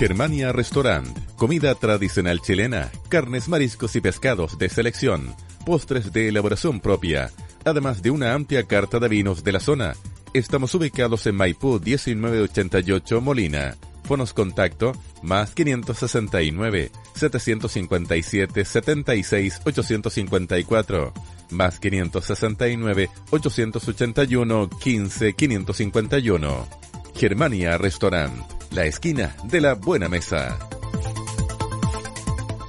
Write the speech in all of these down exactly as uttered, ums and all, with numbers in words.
Germania Restaurant, comida tradicional chilena, carnes, mariscos y pescados de selección, postres de elaboración propia, además de una amplia carta de vinos de la zona. Estamos ubicados en Maipú diecinueve ochenta y ocho, Molina. Fonos contacto más quinientos sesenta y nueve, setecientos cincuenta y siete, setenta y seis, ochocientos cincuenta y cuatro, más quinientos sesenta y nueve, ochocientos ochenta y uno, quince, quinientos cincuenta y uno. Germania Restaurant, la esquina de la buena mesa.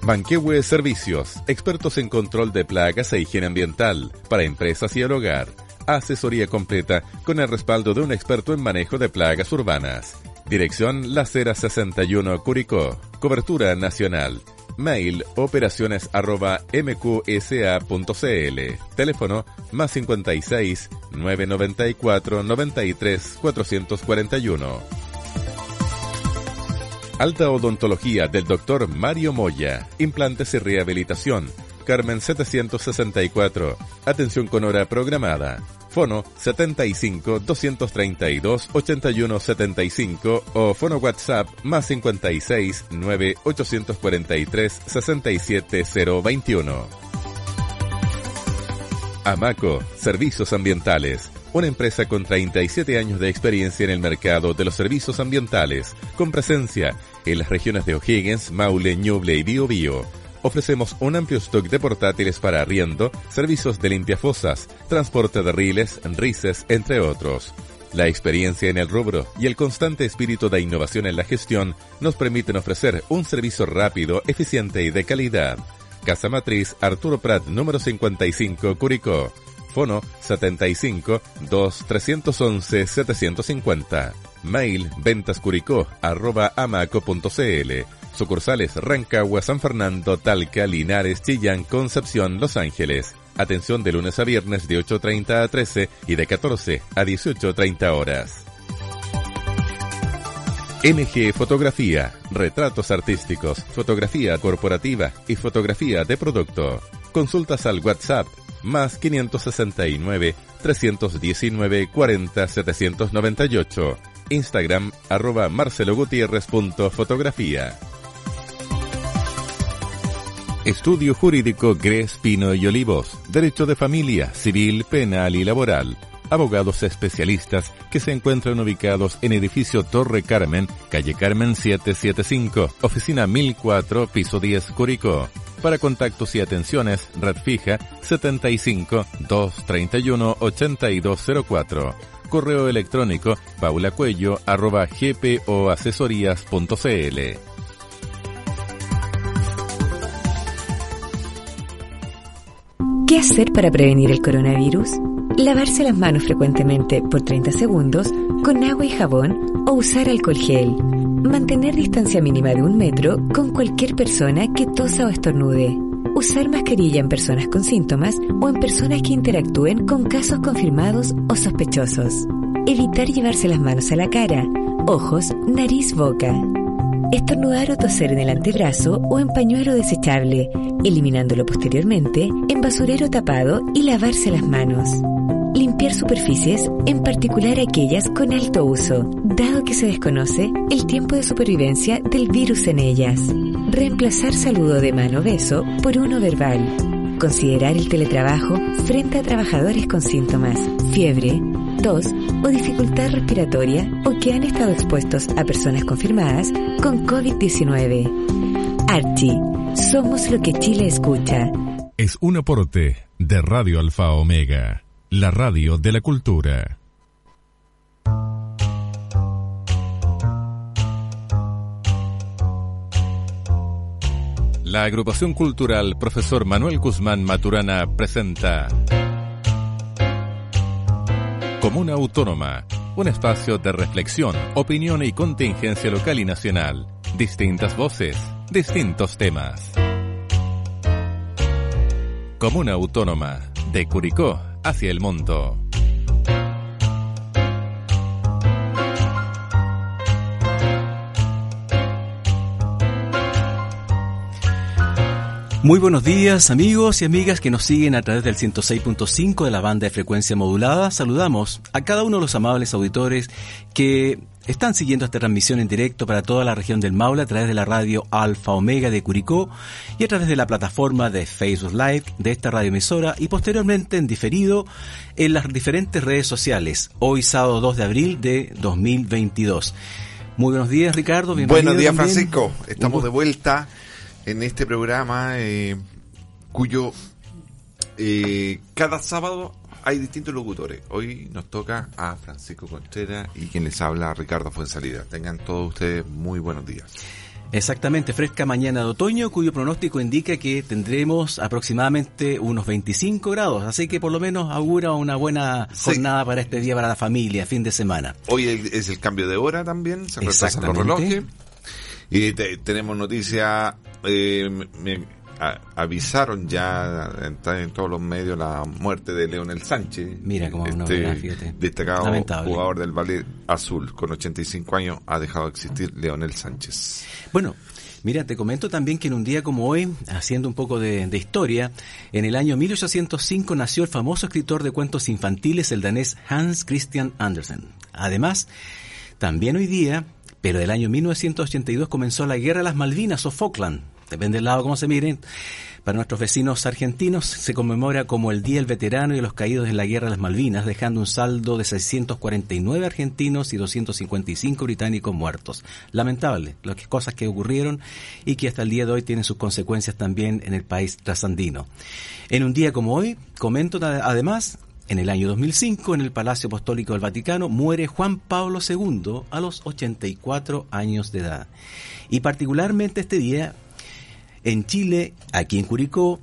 Banquehue Servicios, expertos en control de plagas e higiene ambiental para empresas y el hogar. Asesoría completa con el respaldo de un experto en manejo de plagas urbanas. Dirección Las Heras sesenta y uno, Curicó. Cobertura nacional. Mail operaciones arroba mqsa.cl. Teléfono más cincuenta y seis, novecientos noventa y cuatro, noventa y tres, cuatrocientos cuarenta y uno. Alta odontología del doctor Mario Moya. Implantes y rehabilitación. Carmen setecientos sesenta y cuatro. Atención con hora programada. Fono setenta y cinco, doscientos treinta y dos, ochenta y uno, setenta y cinco o fono WhatsApp más cincuenta y seis, nueve, ochocientos cuarenta y tres, sesenta y siete, cero veintiuno. Amaco Servicios Ambientales, una empresa con treinta y siete años de experiencia en el mercado de los servicios ambientales, con presencia en las regiones de O'Higgins, Maule, Ñuble y Biobío. Ofrecemos un amplio stock de portátiles para arriendo, servicios de limpiafosas, transporte de riles, rices, entre otros. La experiencia en el rubro y el constante espíritu de innovación en la gestión nos permiten ofrecer un servicio rápido, eficiente y de calidad. Casa Matriz Arturo Prat, número cincuenta y cinco, Curicó. Fono setenta y cinco, dos, trescientos once, setecientos cincuenta. Mail ventascuricó arroba amaco.cl. Sucursales Rancagua, San Fernando, Talca, Linares, Chillán, Concepción, Los Ángeles. Atención de lunes a viernes de ocho treinta a trece y de catorce a dieciocho treinta horas. M G Fotografía, retratos artísticos, fotografía corporativa y fotografía de producto. Consultas al WhatsApp más quinientos sesenta y nueve, trescientos diecinueve, cuarenta, setecientos noventa y ocho. Instagram arroba marcelogutierrez.fotografía. Estudio Jurídico Gres, Pino y Olivos. Derecho de familia, civil, penal y laboral. Abogados especialistas que se encuentran ubicados en edificio Torre Carmen, calle Carmen setecientos setenta y cinco, oficina mil cuatro, piso diez, Curicó. Para contactos y atenciones, red fija setenta y cinco, doscientos treinta y uno, ochenta y dos cero cuatro. Correo electrónico paulacuello arroba gpoasesorías.cl. ¿Qué hacer para prevenir el coronavirus? Lavarse las manos frecuentemente por treinta segundos con agua y jabón o usar alcohol gel. Mantener distancia mínima de un metro con cualquier persona que tosa o estornude. Usar mascarilla en personas con síntomas o en personas que interactúen con casos confirmados o sospechosos. Evitar llevarse las manos a la cara, ojos, nariz, boca. Estornudar o toser en el antebrazo o en pañuelo desechable, eliminándolo posteriormente en basurero tapado y lavarse las manos. Limpiar superficies, en particular aquellas con alto uso, dado que se desconoce el tiempo de supervivencia del virus en ellas. Reemplazar saludo de mano-beso por uno verbal. Considerar el teletrabajo frente a trabajadores con síntomas, fiebre, tos o dificultad respiratoria o que han estado expuestos a personas confirmadas con COVID diecinueve. Archi, somos lo que Chile escucha. Es un aporte de Radio Alfa Omega. La radio de la cultura. La agrupación cultural Profesor Manuel Guzmán Maturana presenta Comuna Autónoma, un espacio de reflexión, opinión y contingencia local y nacional. Distintas voces, distintos temas. Comuna Autónoma, de Curicó hacia el mundo. Muy buenos días, amigos y amigas que nos siguen a través del ciento seis punto cinco de la banda de frecuencia modulada. Saludamos a cada uno de los amables auditores que están siguiendo esta transmisión en directo para toda la región del Maule a través de la radio Alfa Omega de Curicó y a través de la plataforma de Facebook Live de esta radioemisora y posteriormente en diferido en las diferentes redes sociales. Hoy sábado dos de abril de dos mil veintidós. Muy buenos días, Ricardo. Bienvenido. Buenos días, también. Francisco. Estamos de vuelta en este programa eh, cuyo eh, cada sábado hay distintos locutores. Hoy nos toca a Francisco Contreras y quien les habla, Ricardo Fuensalida. Tengan todos ustedes muy buenos días. Exactamente, fresca mañana de otoño, cuyo pronóstico indica que tendremos aproximadamente unos veinticinco grados, así que por lo menos augura una buena jornada, sí, para este día, para la familia, fin de semana. Hoy es el cambio de hora también, se retrasan los relojes. Y te, tenemos noticia, eh, me a, avisaron ya en, en todos los medios la muerte de Leonel Sánchez. Mira cómo este, una fíjate. Destacado lamentable jugador del Ballet Azul. Con ochenta y cinco años ha dejado de existir Leonel Sánchez. Bueno, mira, te comento también que en un día como hoy, haciendo un poco de, de historia, en el año mil ochocientos cinco nació el famoso escritor de cuentos infantiles, el danés Hans Christian Andersen. Además, también hoy día, pero del año mil novecientos ochenta y dos comenzó la Guerra de las Malvinas o Falkland, depende del lado como se miren. Para nuestros vecinos argentinos se conmemora como el Día del Veterano y de los Caídos en la Guerra de las Malvinas, dejando un saldo de seiscientos cuarenta y nueve argentinos y doscientos cincuenta y cinco británicos muertos. Lamentable, las cosas que ocurrieron y que hasta el día de hoy tienen sus consecuencias también en el país trasandino. En un día como hoy, comento además, en el año dos mil cinco, en el Palacio Apostólico del Vaticano, muere Juan Pablo segundo a los ochenta y cuatro años de edad. Y particularmente este día, en Chile, aquí en Curicó,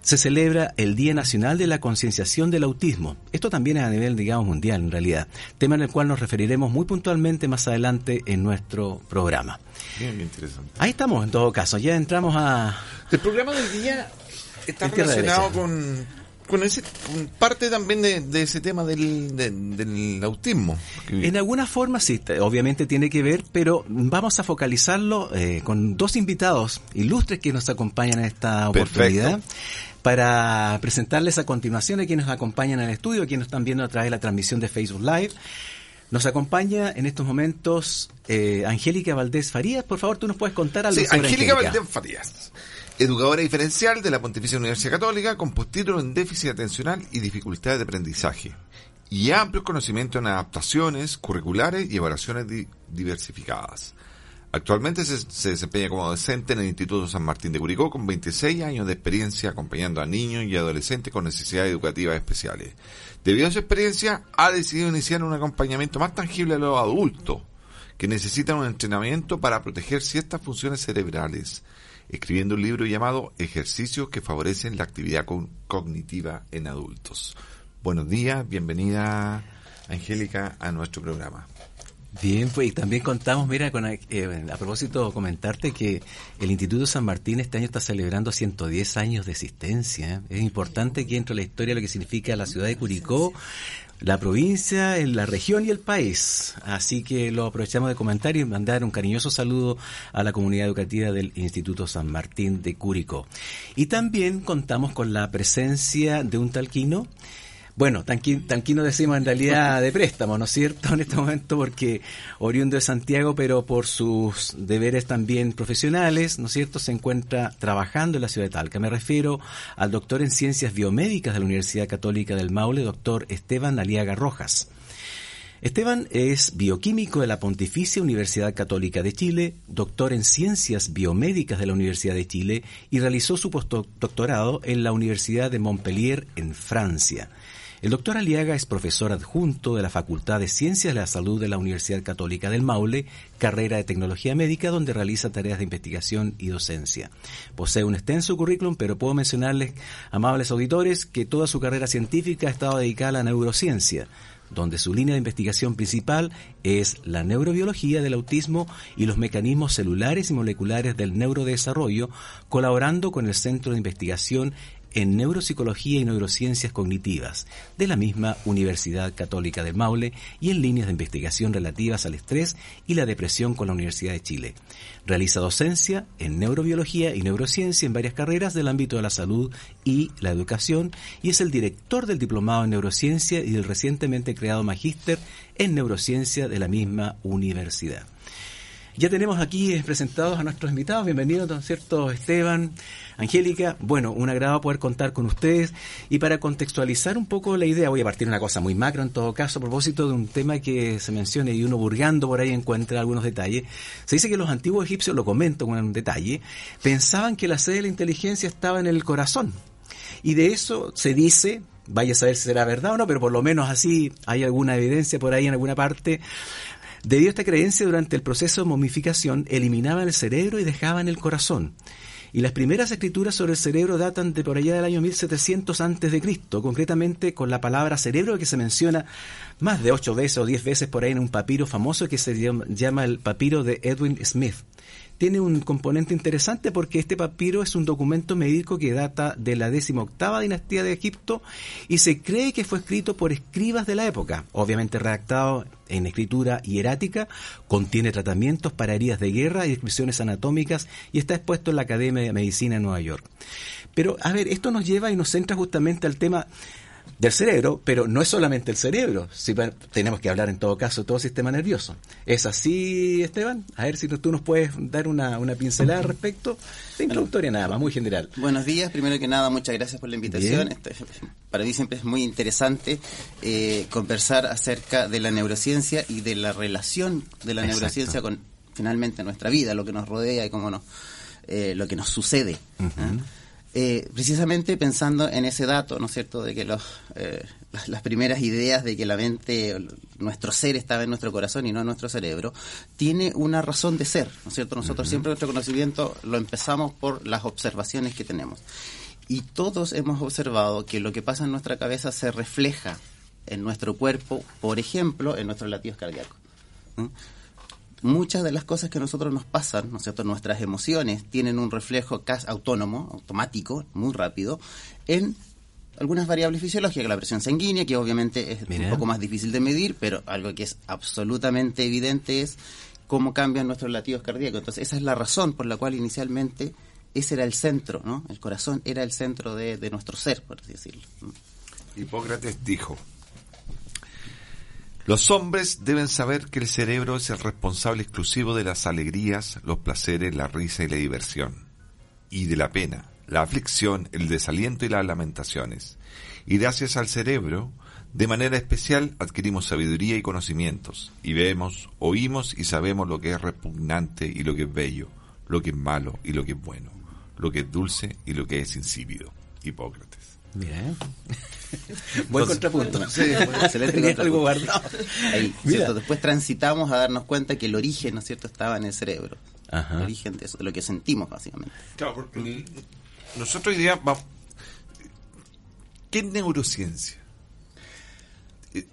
se celebra el Día Nacional de la Concienciación del Autismo. Esto también es a nivel, digamos, mundial en realidad, tema en el cual nos referiremos muy puntualmente más adelante en nuestro programa. Bien, bien interesante. Ahí estamos, en todo caso, ya entramos a... El programa del día está relacionado con... con ese parte también de, de ese tema del, de, del autismo. En alguna forma sí, obviamente tiene que ver, pero vamos a focalizarlo eh, con dos invitados ilustres que nos acompañan en esta oportunidad. Perfecto. Para presentarles a continuación a quienes nos acompañan en el estudio, a quienes nos están viendo a través de la transmisión de Facebook Live. Nos acompaña en estos momentos eh, Angélica Valdés Farías. Por favor, tú nos puedes contar algo, sí, sobre Angélica. Angélica Valdés Farías, educadora diferencial de la Pontificia Universidad Católica, con postítulo en déficit atencional y dificultades de aprendizaje, y amplios conocimientos en adaptaciones curriculares y evaluaciones di- diversificadas. Actualmente se, se desempeña como docente en el Instituto San Martín de Curicó, con veintiséis años de experiencia acompañando a niños y adolescentes con necesidades educativas especiales. Debido a su experiencia, ha decidido iniciar un acompañamiento más tangible a los adultos que necesitan un entrenamiento para proteger ciertas funciones cerebrales, escribiendo un libro llamado Ejercicios que favorecen la actividad cognitiva en adultos. Buenos días, bienvenida Angélica a nuestro programa. Bien, pues y también contamos, mira, con eh, a propósito comentarte que el Instituto San Martín este año está celebrando ciento diez años de existencia. Es importante que entre la historia lo que significa la ciudad de Curicó, la provincia, la región y el país. Así que lo aprovechamos de comentar y mandar un cariñoso saludo a la comunidad educativa del Instituto San Martín de Curicó. Y también contamos con la presencia de un talquino. Bueno, tanquino, tanquino decimos en realidad de préstamo, ¿no es cierto? En este momento, porque oriundo de Santiago, pero por sus deberes también profesionales, ¿no es cierto?, se encuentra trabajando en la ciudad de Talca. Me refiero al doctor en Ciencias Biomédicas de la Universidad Católica del Maule, doctor Esteban Aliaga Rojas. Esteban es bioquímico de la Pontificia Universidad Católica de Chile, doctor en Ciencias Biomédicas de la Universidad de Chile y realizó su postdoctorado en la Universidad de Montpellier, en Francia. El doctor Aliaga es profesor adjunto de la Facultad de Ciencias de la Salud de la Universidad Católica del Maule, carrera de Tecnología Médica, donde realiza tareas de investigación y docencia. Posee un extenso currículum, pero puedo mencionarles, amables auditores, que toda su carrera científica ha estado dedicada a la neurociencia, donde su línea de investigación principal es la neurobiología del autismo y los mecanismos celulares y moleculares del neurodesarrollo, colaborando con el Centro de Investigación en Neuropsicología y Neurociencias Cognitivas de la misma Universidad Católica del Maule y en líneas de investigación relativas al estrés y la depresión con la Universidad de Chile. Realiza docencia en Neurobiología y Neurociencia en varias carreras del ámbito de la salud y la educación y es el director del Diplomado en Neurociencia y del recientemente creado Magíster en Neurociencia de la misma universidad. Ya tenemos aquí presentados a nuestros invitados. Bienvenidos, ¿no es cierto?, Esteban, Angélica. Bueno, un agrado poder contar con ustedes. Y para contextualizar un poco la idea, voy a partir de una cosa muy macro en todo caso, a propósito de un tema que se menciona y uno burgando por ahí encuentra algunos detalles. Se dice que los antiguos egipcios, lo comento con un detalle, pensaban que la sede de la inteligencia estaba en el corazón. Y de eso se dice... Vaya a saber si será verdad o no, pero por lo menos así hay alguna evidencia por ahí en alguna parte. Debido a esta creencia, durante el proceso de momificación, eliminaban el cerebro y dejaban el corazón. Y las primeras escrituras sobre el cerebro datan de por allá del año mil setecientos antes de Cristo, concretamente con la palabra cerebro que se menciona más de ocho veces o diez veces por ahí en un papiro famoso que se llama el papiro de Edwin Smith. Tiene un componente interesante porque este papiro es un documento médico que data de la decimoctava dinastía de Egipto y se cree que fue escrito por escribas de la época, obviamente redactado en escritura hierática, contiene tratamientos para heridas de guerra y descripciones anatómicas y está expuesto en la Academia de Medicina de Nueva York. Pero, a ver, esto nos lleva y nos centra justamente al tema... del cerebro, pero no es solamente el cerebro, si tenemos que hablar en todo caso de todo sistema nervioso. ¿Es así, Esteban? A ver si tú nos puedes dar una, una pincelada al respecto, de introductoria nada más, muy general. Buenos días, primero que nada, muchas gracias por la invitación. Este, para mí siempre es muy interesante eh, conversar acerca de la neurociencia y de la relación de la Exacto. neurociencia con finalmente nuestra vida, lo que nos rodea y cómo nos, eh, lo que nos sucede. Uh-huh. ¿eh? Eh, precisamente pensando en ese dato, ¿no es cierto?, de que los, eh, las, las primeras ideas de que la mente, nuestro ser estaba en nuestro corazón y no en nuestro cerebro, tiene una razón de ser, ¿no es cierto? Nosotros uh-huh. siempre nuestro conocimiento lo empezamos por las observaciones que tenemos. Y todos hemos observado que lo que pasa en nuestra cabeza se refleja en nuestro cuerpo, por ejemplo, en nuestros latidos cardíacos. ¿Mm? Muchas de las cosas que a nosotros nos pasan, ¿no es cierto?, nuestras emociones tienen un reflejo casi autónomo, automático, muy rápido, en algunas variables fisiológicas, la presión sanguínea, que obviamente es Mira. un poco más difícil de medir, pero algo que es absolutamente evidente es cómo cambian nuestros latidos cardíacos. Entonces, esa es la razón por la cual inicialmente ese era el centro, ¿no? El corazón era el centro de, de nuestro ser, por así decirlo. Hipócrates dijo: los hombres deben saber que el cerebro es el responsable exclusivo de las alegrías, los placeres, la risa y la diversión, y de la pena, la aflicción, el desaliento y las lamentaciones. Y gracias al cerebro, de manera especial, adquirimos sabiduría y conocimientos, y vemos, oímos y sabemos lo que es repugnante y lo que es bello, lo que es malo y lo que es bueno, lo que es dulce y lo que es insípido. Hipócrates. Mira, buen contrapunto. Sí, bueno, excelente contrapunto. Algo guardado. Ahí, ¿cierto? Después transitamos a darnos cuenta que el origen, ¿no es cierto?, estaba en el cerebro. Ajá. El origen de, eso, de lo que sentimos, básicamente. Claro, porque nosotros hoy día vamos... ¿Qué es neurociencia?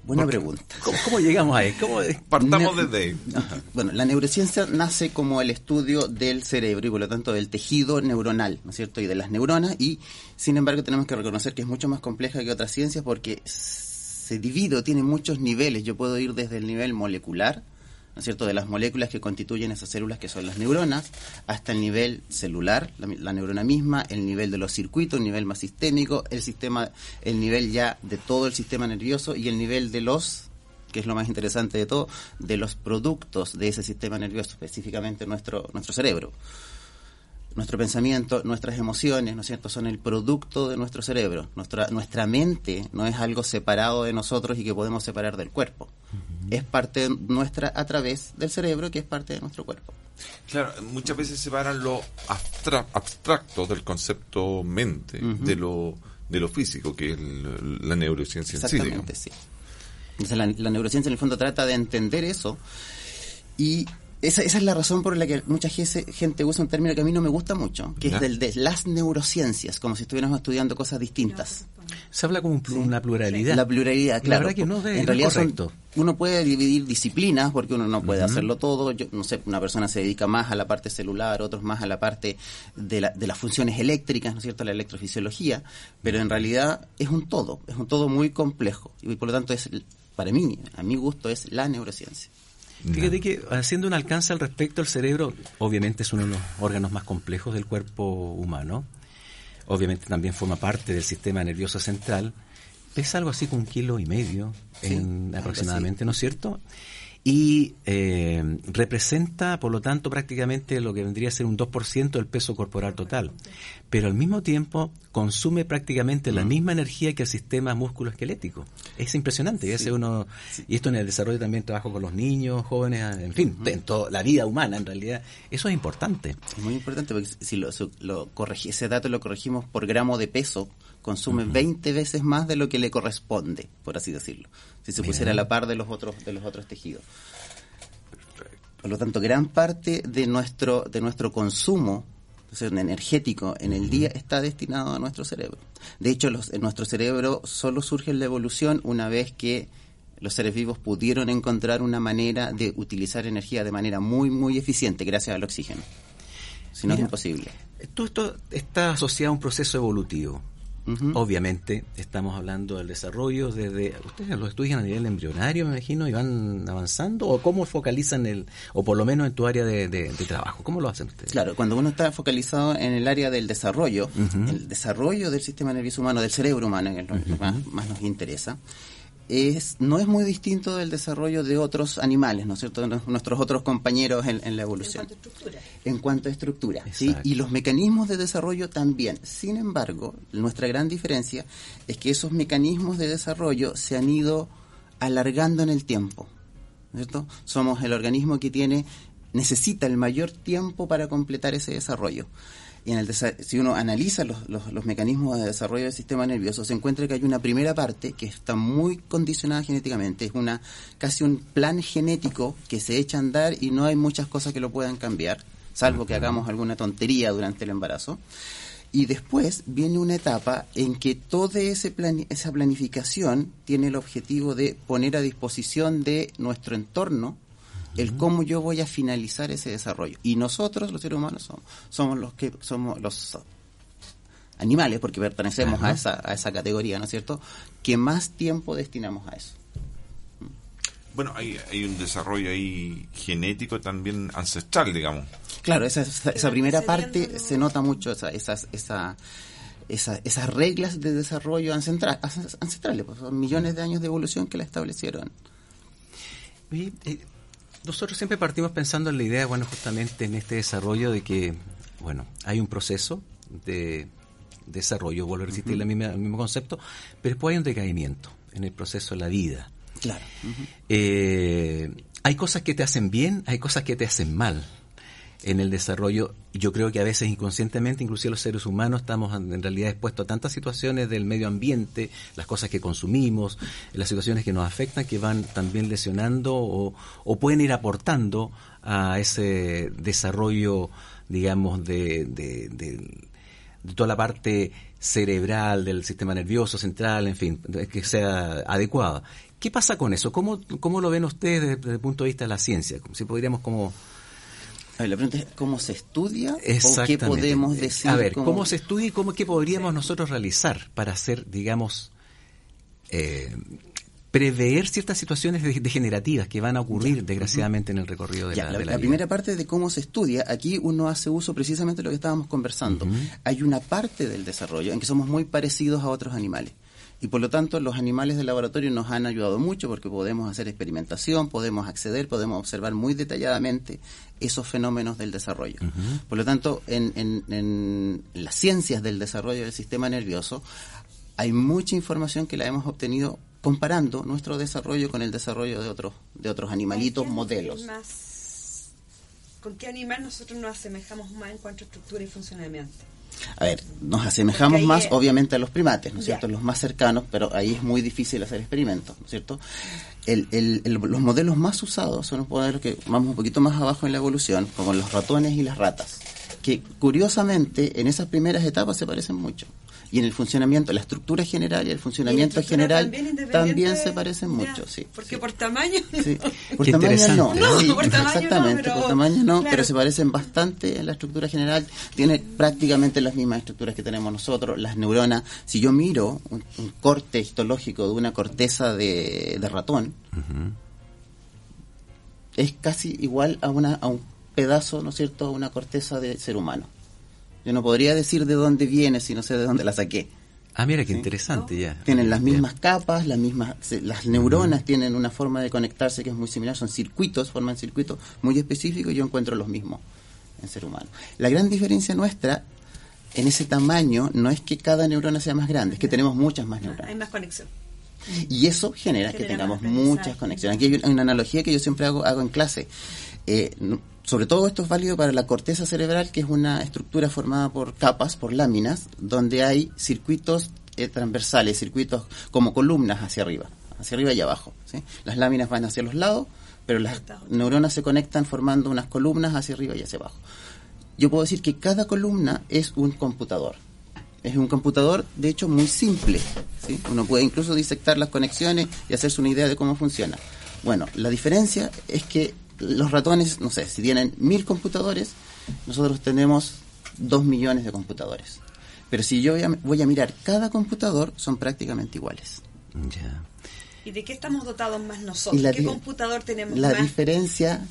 Buena porque, pregunta. ¿Cómo, cómo llegamos a él? ¿Cómo de... Partamos ne- desde ahí. Ajá. Bueno, la neurociencia nace como el estudio del cerebro y por lo tanto del tejido neuronal, ¿no es cierto?, y de las neuronas, y sin embargo tenemos que reconocer que es mucho más compleja que otras ciencias porque se divide, tiene muchos niveles. Yo puedo ir desde el nivel molecular, ¿no es cierto?, de las moléculas que constituyen esas células que son las neuronas, hasta el nivel celular, la, la neurona misma, el nivel de los circuitos, el nivel más sistémico, el sistema, el nivel ya de todo el sistema nervioso y el nivel de los, que es lo más interesante de todo, de los productos de ese sistema nervioso, específicamente nuestro, nuestro cerebro. Nuestro pensamiento, nuestras emociones, ¿no es cierto?, son el producto de nuestro cerebro. Nuestra, nuestra mente no es algo separado de nosotros y que podemos separar del cuerpo. Uh-huh. Es parte nuestra a través del cerebro, que es parte de nuestro cuerpo. Claro, muchas veces separan lo abstra- abstracto del concepto mente, uh-huh. de lo de lo físico, que es el, la neurociencia en sí. Exactamente, sí. Entonces, la, la neurociencia en el fondo trata de entender eso y... Esa, esa es la razón por la que mucha gente usa un término que a mí no me gusta mucho, que ¿Ya? es del de las neurociencias, como si estuviéramos estudiando cosas distintas. Se habla como un, sí. una pluralidad. La pluralidad, claro. La verdad que no es correcto. Son, uno puede dividir disciplinas porque uno no puede uh-huh. hacerlo todo. Yo, no sé, una persona se dedica más a la parte celular, otros más a la parte de, la, de las funciones eléctricas, ¿no es cierto?, la electrofisiología, pero en realidad es un todo, es un todo muy complejo y por lo tanto es, para mí, a mi gusto, es la neurociencia. Fíjate que haciendo un alcance al respecto, el cerebro obviamente es uno de los órganos más complejos del cuerpo humano, obviamente también forma parte del sistema nervioso central, pesa algo así como un kilo y medio en, sí, aproximadamente, ¿no es cierto? Y eh, representa, por lo tanto, prácticamente lo que vendría a ser un dos por ciento del peso corporal total, pero al mismo tiempo consume prácticamente mm. la misma energía que el sistema músculo-esquelético. Es impresionante. Sí. Ese uno, sí. Y esto en el desarrollo también trabajo con los niños, jóvenes, en fin, mm. en toda la vida humana en realidad. Eso es importante. Es muy importante porque si lo, lo corregi, ese dato lo corregimos por gramo de peso, consume uh-huh. veinte veces más de lo que le corresponde, por así decirlo, si se Bien. pusiera a la par de los otros de los otros tejidos. Por lo tanto, gran parte de nuestro de nuestro consumo energético en el día está destinado a nuestro cerebro. De hecho, los, en nuestro cerebro solo surge en la evolución una vez que los seres vivos pudieron encontrar una manera de utilizar energía de manera muy, muy eficiente gracias al oxígeno. Si no, Mira, es imposible. Todo esto está asociado a un proceso evolutivo. Uh-huh. Obviamente estamos hablando del desarrollo desde, ustedes lo estudian a nivel embrionario, me imagino, y van avanzando, o cómo focalizan el, o por lo menos en tu área de, de, de trabajo, ¿cómo lo hacen ustedes? Claro, cuando uno está focalizado en el área del desarrollo, uh-huh. el desarrollo del sistema nervioso humano, del cerebro humano, que es lo uh-huh. que más, más nos interesa, es, no es muy distinto del desarrollo de otros animales, ¿no es cierto?, nuestros otros compañeros en, en la evolución. En cuanto a estructura. En cuanto a estructura, ¿sí? Y los mecanismos de desarrollo también. Sin embargo, nuestra gran diferencia es que esos mecanismos de desarrollo se han ido alargando en el tiempo, ¿no es cierto? Somos el organismo que tiene, necesita el mayor tiempo para completar ese desarrollo. Y en el desa- si uno analiza los, los, los mecanismos de desarrollo del sistema nervioso, se encuentra que hay una primera parte que está muy condicionada genéticamente. Es una casi un plan genético que se echa a andar y no hay muchas cosas que lo puedan cambiar, salvo okay. que hagamos alguna tontería durante el embarazo. Y después viene una etapa en que toda ese plan- esa planificación tiene el objetivo de poner a disposición de nuestro entorno el cómo yo voy a finalizar ese desarrollo. Y nosotros, los seres humanos, somos, somos los que somos los animales, porque pertenecemos a esa, a esa categoría, ¿no es cierto?, que más tiempo destinamos a eso. Bueno, hay, hay un desarrollo ahí genético también ancestral, digamos. Claro, esa, esa, esa primera parte no... se nota mucho, esa, esas, esa, esa, esas reglas de desarrollo ancestral, ancestrales, pues son millones de años de evolución que la establecieron. Y, eh, Nosotros siempre partimos pensando en la idea, bueno, justamente en este desarrollo de que, bueno, hay un proceso de desarrollo, vuelvo a resistir uh-huh. la misma, el mismo concepto, pero después hay un decaimiento en el proceso de la vida. Claro. Uh-huh. Eh, hay cosas que te hacen bien, hay cosas que te hacen mal en el desarrollo. Yo creo que a veces inconscientemente, inclusive los seres humanos, estamos en realidad expuestos a tantas situaciones del medio ambiente, las cosas que consumimos, las situaciones que nos afectan, que van también lesionando o, o pueden ir aportando a ese desarrollo, digamos, de, de, de, de toda la parte cerebral del sistema nervioso central, en fin, que sea adecuada. ¿Qué pasa con eso? ¿Cómo, cómo lo ven ustedes desde, desde el punto de vista de la ciencia? Si podríamos como... A ver, la pregunta es cómo se estudia o qué podemos decir. A ver, cómo, ¿cómo se estudia y cómo, qué podríamos nosotros realizar para hacer, digamos, eh, prever ciertas situaciones degenerativas que van a ocurrir, desgraciadamente, en el recorrido de ya, la, la, de la, la vida? La primera parte de cómo se estudia, aquí uno hace uso precisamente de lo que estábamos conversando. Uh-huh. Hay una parte del desarrollo en que somos muy parecidos a otros animales. Y por lo tanto, los animales del laboratorio nos han ayudado mucho porque podemos hacer experimentación, podemos acceder, podemos observar muy detalladamente esos fenómenos del desarrollo. Uh-huh. Por lo tanto, en, en, en las ciencias del desarrollo del sistema nervioso hay mucha información que la hemos obtenido comparando nuestro desarrollo con el desarrollo de otros de otros animalitos ¿Con modelos. Más, ¿Con qué animal nosotros nos asemejamos más en cuanto a estructura y funcionamiento? A ver, nos asemejamos más, es... obviamente, a los primates, ¿no es cierto?, los más cercanos, pero ahí es muy difícil hacer experimentos, ¿no es cierto? El, el, el, los modelos más usados son los modelos que vamos un poquito más abajo en la evolución, como los ratones y las ratas, que curiosamente en esas primeras etapas se parecen mucho. y en el funcionamiento, la estructura general y el funcionamiento y general también, también se parecen mucho, ya, sí. Porque sí. por tamaño no. Sí, por Qué tamaño no. no sí, por tamaño exactamente, no, pero, por tamaño no, claro. pero se parecen bastante en la estructura general, tiene prácticamente las mismas estructuras que tenemos nosotros, las neuronas. Si yo miro un, un corte histológico de una corteza de, de ratón, uh-huh. es casi igual a una a un pedazo, ¿no es cierto?, a una corteza de ser humano. Yo no podría decir de dónde viene si no sé de dónde la saqué. Ah, mira, qué ¿sí? interesante, ya. Tienen las mismas ya. capas, las mismas las neuronas uh-huh. tienen una forma de conectarse que es muy similar, son circuitos, forman circuitos muy específicos y yo encuentro los mismos en ser humano. La gran diferencia nuestra en ese tamaño no es que cada neurona sea más grande, es que tenemos muchas más neuronas. Hay más conexión. Y eso genera, genera que tengamos muchas conexiones. Aquí hay una analogía que yo siempre hago, hago en clase. Eh, sobre todo esto es válido para la corteza cerebral, que es una estructura formada por capas, por láminas, donde hay circuitos eh, transversales, circuitos como columnas hacia arriba, hacia arriba y abajo, ¿sí? Las láminas van hacia los lados, pero las neuronas se conectan formando unas columnas hacia arriba y hacia abajo. Yo puedo decir que cada columna es un computador. Es un computador, de hecho, muy simple, ¿sí? Uno puede incluso disectar las conexiones y hacerse una idea de cómo funciona. Bueno, la diferencia es que los ratones, no sé, si tienen mil computadores, nosotros tenemos dos millones de computadores. Pero si yo voy a, voy a mirar cada computador, son prácticamente iguales. Ya. Yeah. ¿Y de qué estamos dotados más nosotros? ¿Qué di- computador tenemos la más? La diferencia...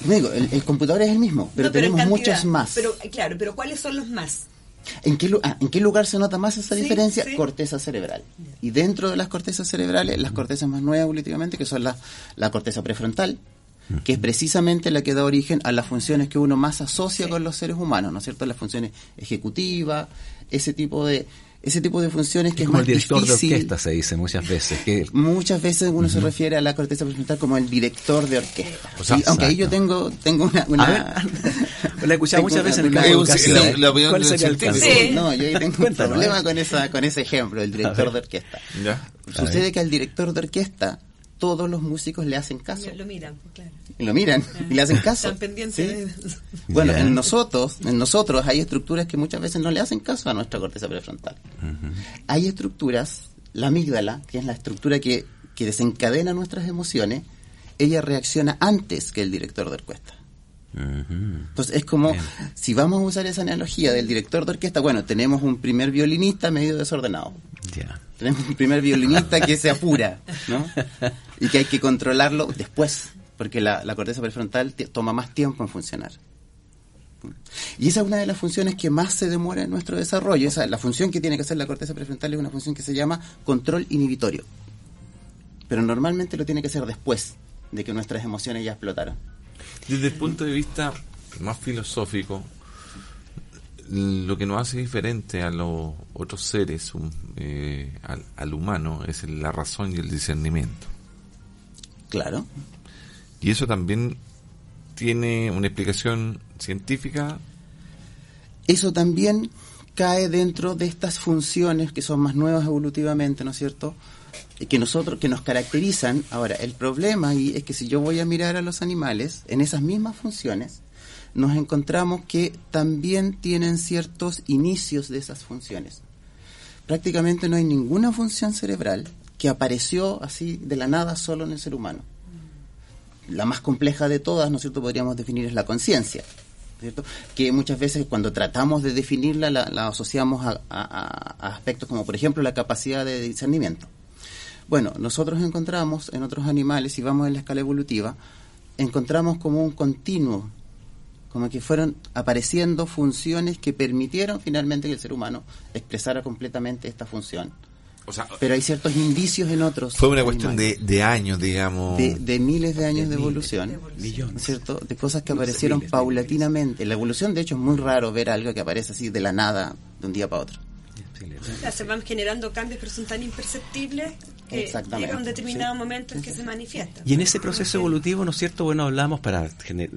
Digo, el, el computador es el mismo, pero, no, pero tenemos en cantidad, muchos más. Pero, claro, pero ¿cuáles son los más? ¿En qué, ah, ¿en qué lugar se nota más esa sí, diferencia? Sí. Corteza cerebral. Y dentro de las cortezas cerebrales, las cortezas más nuevas últimamente, que son la, la corteza prefrontal, que es precisamente la que da origen a las funciones que uno más asocia sí. con los seres humanos, ¿no es cierto? Las funciones ejecutivas, ese tipo de... Ese tipo de funciones que es, es como más el director difícil. De orquesta se dice muchas veces. Que... Muchas veces uno uh-huh. se refiere a la corteza prefrontal como el director de orquesta. O sea, ¿sí? Aunque ahí yo tengo tengo una... una... La he escuchado muchas veces en el caso de la opinión del científico. Sí. No, yo ahí tengo un problema con, esa, con ese ejemplo, el director de orquesta. Ya. Sucede que al director de orquesta todos los músicos le hacen caso. Lo miran, pues claro. Lo miran ah, y le hacen caso. Están pendientes. ¿Sí? Bueno, yeah. en nosotros, en nosotros hay estructuras que muchas veces no le hacen caso a nuestra corteza prefrontal. Uh-huh. Hay estructuras, la amígdala, que es la estructura que, que desencadena nuestras emociones, ella reacciona antes que el director de orquesta. Entonces es como, bien. Si vamos a usar esa analogía del director de orquesta, bueno, tenemos un primer violinista medio desordenado. Yeah. Tenemos un primer violinista que se apura, ¿no? Y que hay que controlarlo después, porque la, la corteza prefrontal t- toma más tiempo en funcionar. Y esa es una de las funciones que más se demora en nuestro desarrollo. Esa, la función que tiene que hacer la corteza prefrontal es una función que se llama control inhibitorio. Pero normalmente lo tiene que hacer después de que nuestras emociones ya explotaron. Desde el punto de vista más filosófico, lo que nos hace diferente a los otros seres, um, eh, al, al humano, es la razón y el discernimiento. Claro. Y eso también tiene una explicación científica. Eso también cae dentro de estas funciones que son más nuevas evolutivamente, ¿no es cierto?, que nosotros que nos caracterizan. Ahora, el problema ahí es que si yo voy a mirar a los animales, en esas mismas funciones, nos encontramos que también tienen ciertos inicios de esas funciones. Prácticamente no hay ninguna función cerebral que apareció así de la nada solo en el ser humano. La más compleja de todas, ¿no es cierto?, podríamos definir es la conciencia, ¿cierto? Que muchas veces cuando tratamos de definirla la, la asociamos a, a, a aspectos como, por ejemplo, la capacidad de discernimiento. Bueno, nosotros encontramos en otros animales, si vamos en la escala evolutiva, encontramos como un continuo, como que fueron apareciendo funciones que permitieron finalmente que el ser humano expresara completamente esta función. O sea, pero hay ciertos indicios en otros. Fue una animales. Cuestión de, de años, digamos. De, de miles de años de, de evolución. De evolución. Millones. ¿No es cierto? De cosas que no aparecieron miles, paulatinamente. La evolución, de hecho, es muy raro ver algo que aparece así de la nada, de un día para otro. Se van generando cambios, pero son tan imperceptibles que llega un determinado sí. momento en que se manifiesta. Y en ese proceso evolutivo, ¿no es cierto? Bueno, hablamos para gener-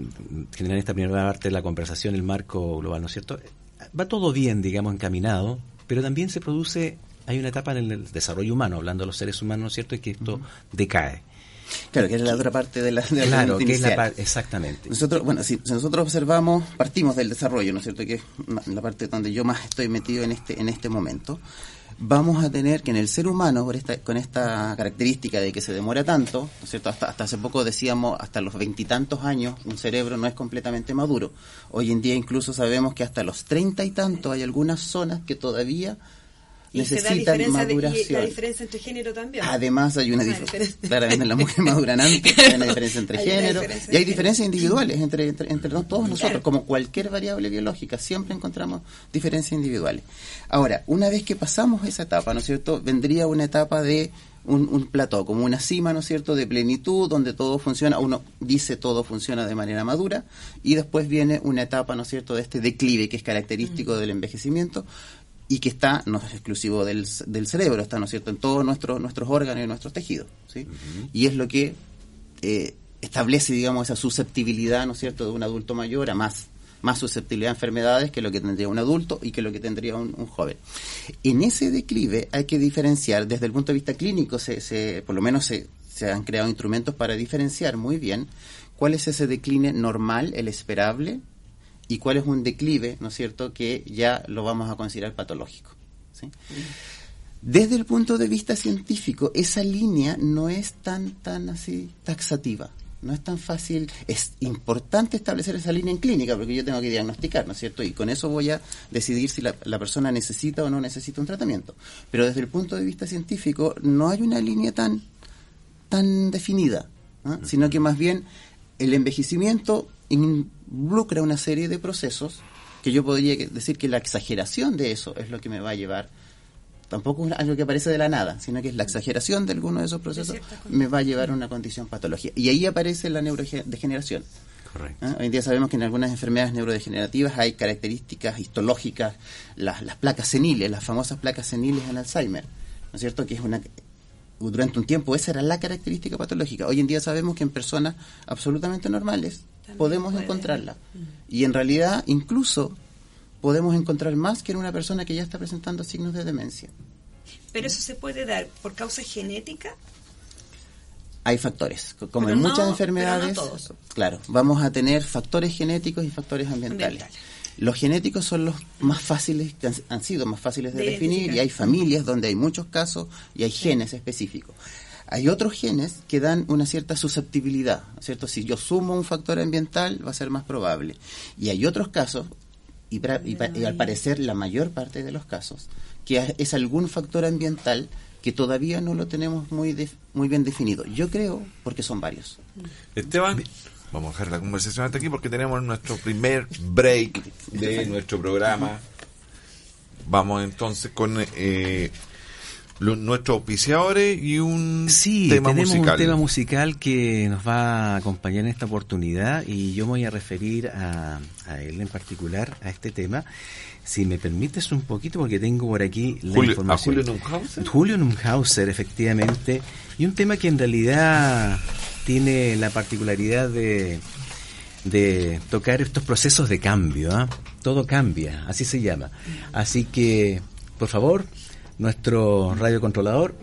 generar esta primera parte de la conversación, el marco global, ¿no es cierto? Va todo bien, digamos, encaminado, pero también se produce, hay una etapa en el desarrollo humano, hablando de los seres humanos, ¿no es cierto? Y que esto uh-huh. decae. Claro, que es la otra parte de la, de claro, la que es la parte, exactamente. Nosotros, bueno, si, si nosotros observamos, partimos del desarrollo, ¿no es cierto?, que es la parte donde yo más estoy metido en este en este momento. Vamos a tener que en el ser humano, por esta, con esta característica de que se demora tanto, ¿no es cierto? Hasta, hasta hace poco decíamos, hasta los veintitantos años, un cerebro no es completamente maduro. Hoy en día incluso sabemos que hasta los treinta y tantos hay algunas zonas que todavía y necesitan se da maduración. De, y la diferencia entre género también. Además hay una, una diferencia, claramente las mujeres maduran antes, hay una diferencia entre género, diferencia y hay diferencias individuales entre, entre, entre todos claro. nosotros, como cualquier variable biológica, siempre encontramos diferencias individuales. Ahora, una vez que pasamos esa etapa, ¿no es cierto?, vendría una etapa de un, un plató, como una cima, ¿no es cierto?, de plenitud, donde todo funciona, uno dice todo funciona de manera madura, y después viene una etapa, ¿no es cierto?, de este declive que es característico mm. del envejecimiento, y que está, no es exclusivo del, del cerebro, está, ¿no es cierto?, en todos nuestros nuestros órganos y nuestros tejidos, ¿sí? Uh-huh. Y es lo que eh, establece, digamos, esa susceptibilidad, ¿no es cierto?, de un adulto mayor a más, más susceptibilidad a enfermedades que lo que tendría un adulto y que lo que tendría un, un joven. En ese declive hay que diferenciar, desde el punto de vista clínico, se, se por lo menos se, se han creado instrumentos para diferenciar muy bien cuál es ese declive normal, el esperable, y cuál es un declive, ¿no es cierto?, que ya lo vamos a considerar patológico, ¿sí? Desde el punto de vista científico, esa línea no es tan tan así taxativa, no es tan fácil. Es importante establecer esa línea en clínica, porque yo tengo que diagnosticar, ¿no es cierto?, y con eso voy a decidir si la, la persona necesita o no necesita un tratamiento. Pero desde el punto de vista científico no hay una línea tan, tan definida, ¿no? Uh-huh. Sino que más bien el envejecimiento involucra una serie de procesos que yo podría decir que la exageración de eso es lo que me va a llevar. Tampoco es algo que aparece de la nada, sino que es la exageración de alguno de esos procesos me va a llevar a una condición patológica. Y ahí aparece la neurodegeneración. Correcto. ¿Eh? Hoy en día sabemos que en algunas enfermedades neurodegenerativas hay características histológicas, las, las placas seniles, las famosas placas seniles en Alzheimer, ¿no es cierto?, que es una... Durante un tiempo esa era la característica patológica. Hoy en día sabemos que en personas absolutamente normales también podemos puede. encontrarla. Mm. Y en realidad incluso podemos encontrar más que en una persona que ya está presentando signos de demencia. ¿Pero eso se puede dar por causa genética? Hay factores. Como pero en no, muchas enfermedades, pero no todos. Claro, vamos a tener factores genéticos y factores ambientales. ambientales. Los genéticos son los más fáciles, que han, han sido más fáciles de, de definir, y hay familias donde hay muchos casos y hay genes específicos. Hay otros genes que dan una cierta susceptibilidad, ¿cierto? Si yo sumo un factor ambiental va a ser más probable. Y hay otros casos, y, pra, y, y al parecer la mayor parte de los casos, que es algún factor ambiental que todavía no lo tenemos muy, de, muy bien definido. Yo creo, porque son varios. Esteban... Vamos a dejar la conversación hasta aquí porque tenemos nuestro primer break de nuestro programa. Vamos entonces con eh, lo, nuestros auspiciadores y un sí, tema musical. Sí, tenemos un tema musical que nos va a acompañar en esta oportunidad y yo me voy a referir a, a él en particular, a este tema. Si me permites un poquito, porque tengo por aquí la Julio, información. ¿A Julio Nunhauser? Julio Nunhauser, efectivamente. Y un tema que en realidad... tiene la particularidad de, de tocar estos procesos de cambio, ¿eh? Todo cambia, así se llama. Así que, por favor, nuestro radiocontrolador,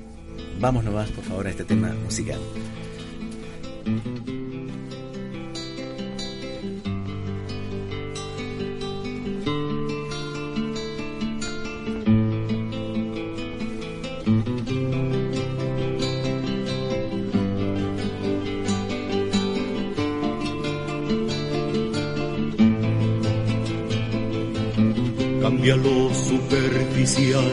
vamos nomás, por favor, a este tema musical. Cambia lo superficial,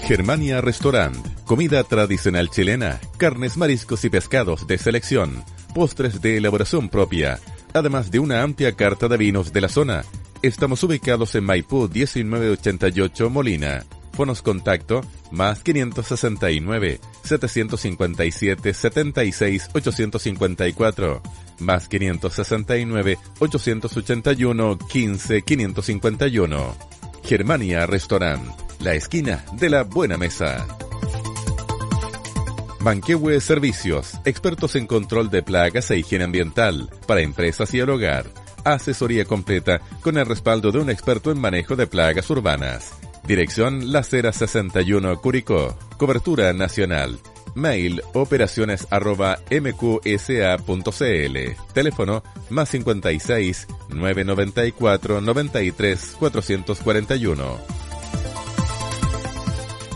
Germania Restaurant, comida tradicional chilena, carnes, mariscos y pescados de selección, postres de elaboración propia, además de una amplia carta de vinos de la zona. Estamos ubicados en Maipú diecinueve ochenta y ocho, Molina. Fonos contacto más quinientos sesenta y nueve, setecientos cincuenta y siete, setenta y seis, ochocientos cincuenta y cuatro, más quinientos sesenta y nueve, ochocientos ochenta y uno, quince, quinientos cincuenta y uno. Germania Restaurant, la esquina de la buena mesa. Banquehue Servicios, expertos en control de plagas e higiene ambiental para empresas y el hogar. Asesoría completa con el respaldo de un experto en manejo de plagas urbanas. Dirección Las Heras sesenta y uno, Curicó. Cobertura nacional. Mail operaciones arroba mqsa.cl. Teléfono más cincuenta y seis, novecientos noventa y cuatro, noventa y tres, cuatrocientos cuarenta y uno.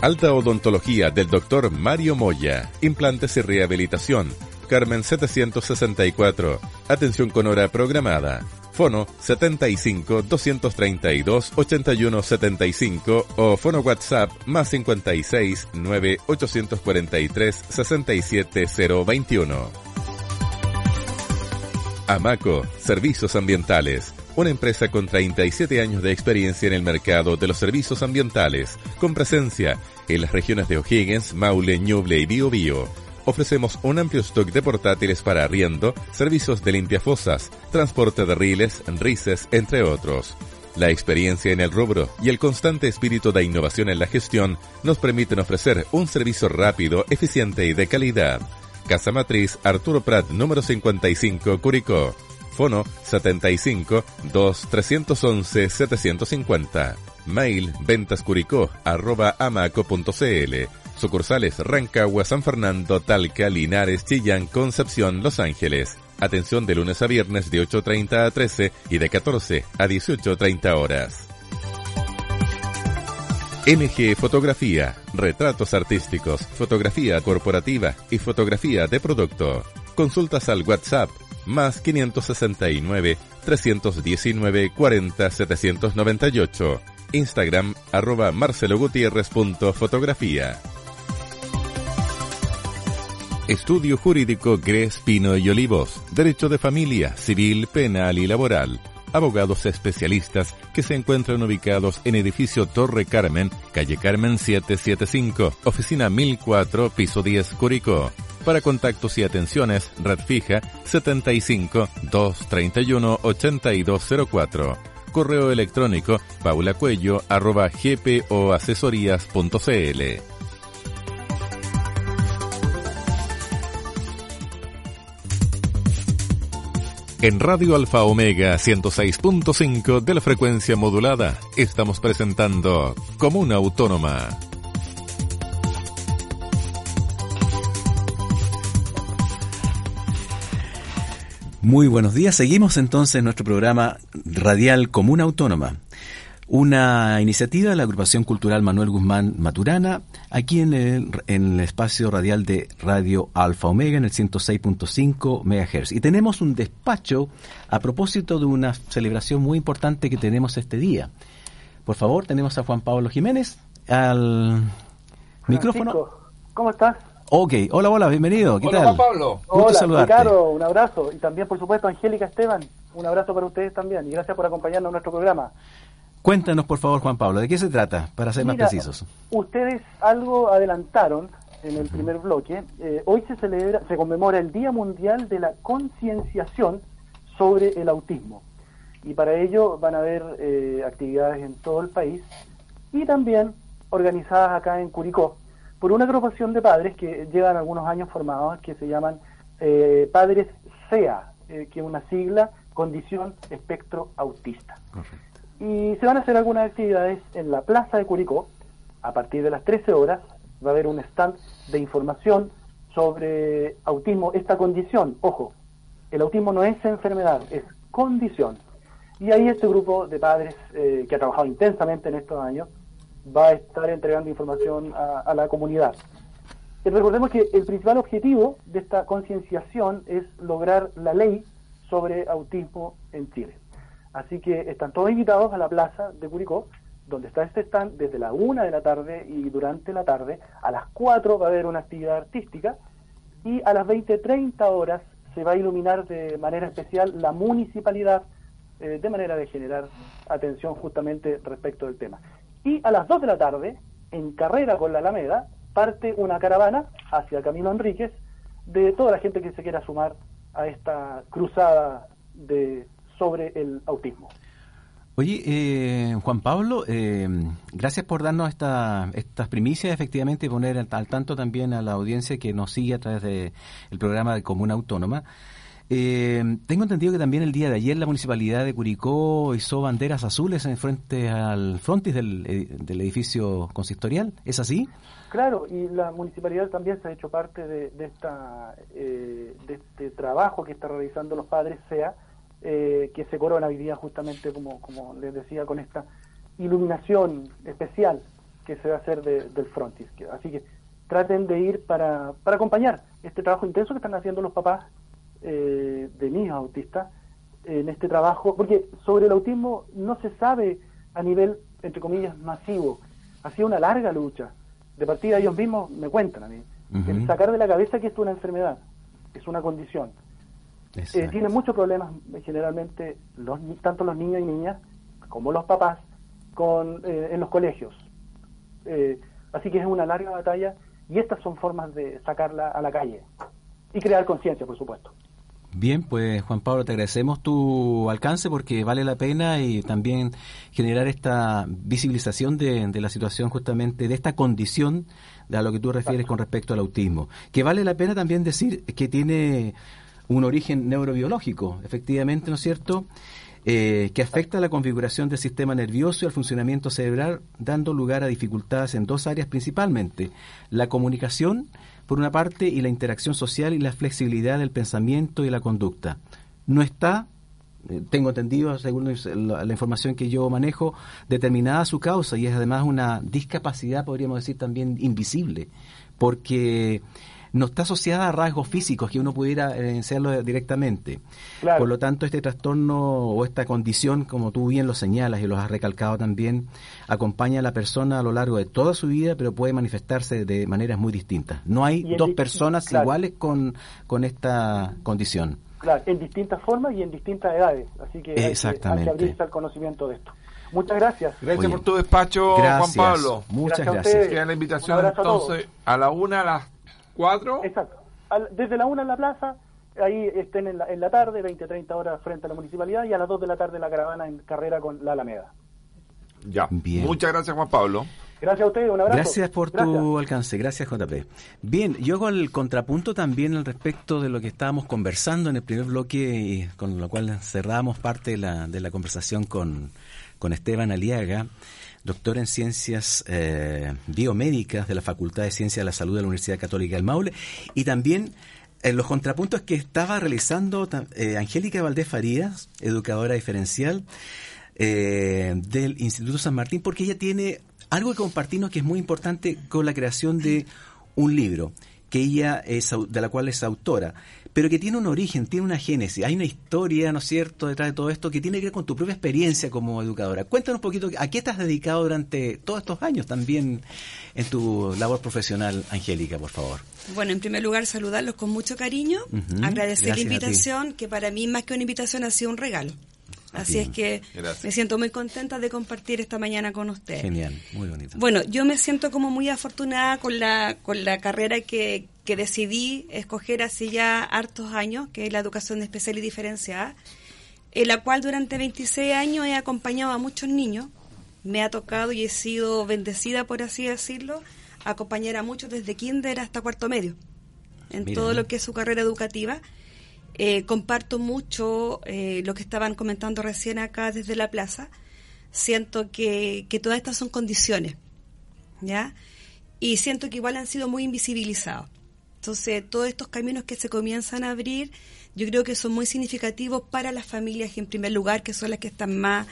Alta Odontología del doctor Mario Moya. Implantes y rehabilitación. Carmen setecientos sesenta y cuatro. Atención con hora programada. Fono setenta y cinco, doscientos treinta y dos, ochenta y uno setenta y cinco o fono WhatsApp más cincuenta y seis, nueve, ochocientos cuarenta y tres, sesenta y siete, cero veintiuno. Amaco Servicios Ambientales, una empresa con treinta y siete años de experiencia en el mercado de los servicios ambientales, con presencia en las regiones de O'Higgins, Maule, Ñuble y Biobío. Ofrecemos un amplio stock de portátiles para arriendo, servicios de limpiafosas, transporte de riles, rices, entre otros. La experiencia en el rubro y el constante espíritu de innovación en la gestión nos permiten ofrecer un servicio rápido, eficiente y de calidad. Casa Matriz Arturo Prat, número cincuenta y cinco, Curicó. Fono setenta y cinco, dos, trescientos once, setecientos cincuenta. Mail ventascuricó arroba amaco.cl. Sucursales Rancagua, San Fernando, Talca, Linares, Chillán, Concepción, Los Ángeles. Atención de lunes a viernes de ocho treinta a trece y de catorce a dieciocho treinta horas. M G Fotografía, retratos artísticos, fotografía corporativa y fotografía de producto. Consultas al WhatsApp más quinientos sesenta y nueve, trescientos diecinueve, cuarenta, setecientos noventa y ocho. Instagram arroba marcelogutierrez.fotografía. Estudio Jurídico Gres, Pino y Olivos. Derecho de familia, civil, penal y laboral. Abogados especialistas que se encuentran ubicados en edificio Torre Carmen, calle Carmen setecientos setenta y cinco, oficina mil cuatro, piso diez, Curicó. Para contactos y atenciones, red fija setenta y cinco, doscientos treinta y uno, ochenta y dos cero cuatro. Correo electrónico paulacuello arroba gpoasesorías punto cl. En Radio Alfa Omega ciento seis punto cinco de la frecuencia modulada, estamos presentando Comuna Autónoma. Muy buenos días, seguimos entonces nuestro programa radial Comuna Autónoma, una iniciativa de la agrupación cultural Manuel Guzmán Maturana, aquí en el, en el espacio radial de Radio Alfa Omega, en el ciento seis punto cinco megahercios. Y tenemos un despacho a propósito de una celebración muy importante que tenemos este día. Por favor, tenemos a Juan Pablo Jiménez al micrófono. Francisco, ¿cómo estás? Ok, hola, hola, bienvenido. ¿Qué hola, tal? Juan Pablo. Gusto hola, saludarte. Ricardo, un abrazo. Y también, por supuesto, Angélica, Esteban, un abrazo para ustedes también. Y gracias por acompañarnos en nuestro programa. Cuéntanos, por favor, Juan Pablo, ¿de qué se trata? Para ser Mira, más precisos. Ustedes algo adelantaron en el primer bloque. Eh, hoy se celebra, se conmemora el Día Mundial de la Concienciación sobre el Autismo. Y para ello van a haber eh, actividades en todo el país y también organizadas acá en Curicó por una agrupación de padres que llevan algunos años formados, que se llaman eh, Padres S E A, eh, que es una sigla, Condición Espectro Autista. Perfecto. Y se van a hacer algunas actividades en la Plaza de Curicó. A partir de las trece horas va a haber un stand de información sobre autismo, esta condición. Ojo, el autismo no es enfermedad, es condición. Y ahí este grupo de padres eh, que ha trabajado intensamente en estos años va a estar entregando información a, a la comunidad. Y recordemos que el principal objetivo de esta concienciación es lograr la ley sobre autismo en Chile. Así que están todos invitados a la Plaza de Curicó, donde está este stand, desde la una de la tarde y durante la tarde. A las cuatro va a haber una actividad artística y a las veinte treinta horas se va a iluminar de manera especial la municipalidad, eh, de manera de generar atención justamente respecto del tema. Y a las dos de la tarde, en carrera con la Alameda, parte una caravana hacia Camilo Enríquez de toda la gente que se quiera sumar a esta cruzada de... sobre el autismo. Oye, eh, Juan Pablo, eh, gracias por darnos esta, estas primicias, efectivamente, y poner al, al tanto también a la audiencia que nos sigue a través de el programa de Comuna Autónoma. Eh, tengo entendido que también el día de ayer la municipalidad de Curicó hizo banderas azules en frente al frontis del, del edificio consistorial, ¿es así? Claro, y la municipalidad también se ha hecho parte de, de, esta, eh, de este trabajo que están realizando los padres S E A, Eh, que se corona hoy día justamente, como, como les decía, con esta iluminación especial que se va a hacer de, del frontis. Así que traten de ir para, para acompañar este trabajo intenso que están haciendo los papás eh, de niños autistas en este trabajo, porque sobre el autismo no se sabe a nivel, entre comillas, masivo. Ha sido una larga lucha. De partida ellos mismos me cuentan a mí. Uh-huh. El sacar de la cabeza que esto es una enfermedad, es una condición. Eh, tienen muchos problemas generalmente los, tanto los niños y niñas como los papás con, eh, en los colegios, eh, así que es una larga batalla y estas son formas de sacarla a la calle y crear conciencia, por supuesto. Bien, pues Juan Pablo, te agradecemos tu alcance porque vale la pena y también generar esta visibilización de, de la situación justamente de esta condición a lo que tú refieres. Exacto. Con respecto al autismo, que vale la pena también decir que tiene un origen neurobiológico, efectivamente, ¿no es cierto?, eh, que afecta a la configuración del sistema nervioso y al funcionamiento cerebral, dando lugar a dificultades en dos áreas principalmente, la comunicación, por una parte, y la interacción social y la flexibilidad del pensamiento y la conducta. No está, eh, tengo entendido, según la, la información que yo manejo, determinada su causa, y es además una discapacidad, podríamos decir, también invisible, porque... no está asociada a rasgos físicos que uno pudiera evidenciarlo directamente. Claro. Por lo tanto, este trastorno o esta condición, como tú bien lo señalas y lo has recalcado también, acompaña a la persona a lo largo de toda su vida, pero puede manifestarse de maneras muy distintas. No hay dos di- personas claro. iguales con, con esta condición. Claro, en distintas formas y en distintas edades. Así que hay que, hay que abrirse al conocimiento de esto. Muchas gracias. Gracias. Oye, por tu despacho, gracias, Juan Pablo. Muchas gracias. gracias. Queda la invitación entonces a, a la una a las... ¿Cuatro? Exacto. al, desde la una en la plaza, ahí estén en la, en la tarde, veinte a treinta horas frente a la municipalidad, y a las dos de la tarde la caravana en carrera con la Alameda. Ya, bien. Muchas gracias, Juan Pablo. Gracias a ustedes, un abrazo. Gracias por gracias. tu alcance, gracias, J P. Bien, yo hago el contrapunto también al respecto de lo que estábamos conversando en el primer bloque, y con lo cual cerramos parte de la, de la conversación con, con Esteban Aliaga, doctor en Ciencias eh, Biomédicas de la Facultad de Ciencias de la Salud de la Universidad Católica del Maule, y también en los contrapuntos que estaba realizando eh, Angélica Valdés Farías, educadora diferencial eh, del Instituto San Martín, porque ella tiene algo que compartirnos que es muy importante con la creación de un libro, que ella es, de la cual es autora, pero que tiene un origen, tiene una génesis, hay una historia, ¿no es cierto?, detrás de todo esto, que tiene que ver con tu propia experiencia como educadora. Cuéntanos un poquito, ¿a qué estás dedicado durante todos estos años también en tu labor profesional, Angélica, por favor? Bueno, en primer lugar, saludarlos con mucho cariño, uh-huh. agradecer Gracias la invitación, que para mí, más que una invitación, ha sido un regalo. Así Bien. es que Gracias. me siento muy contenta de compartir esta mañana con ustedes. Genial, muy bonito. Bueno, yo me siento como muy afortunada con la con la carrera que, que decidí escoger hace ya hartos años, que es la educación especial y diferenciada, en la cual durante veintiséis años he acompañado a muchos niños. Me ha tocado y he sido bendecida, por así decirlo, acompañar a muchos desde kinder hasta cuarto medio, en Mira. todo lo que es su carrera educativa. Eh, comparto mucho eh, lo que estaban comentando recién acá desde la plaza. Siento que, que todas estas son condiciones, ¿ya? Y siento que igual han sido muy invisibilizados. Entonces, todos estos caminos que se comienzan a abrir, yo creo que son muy significativos para las familias, en primer lugar, que son las que están más,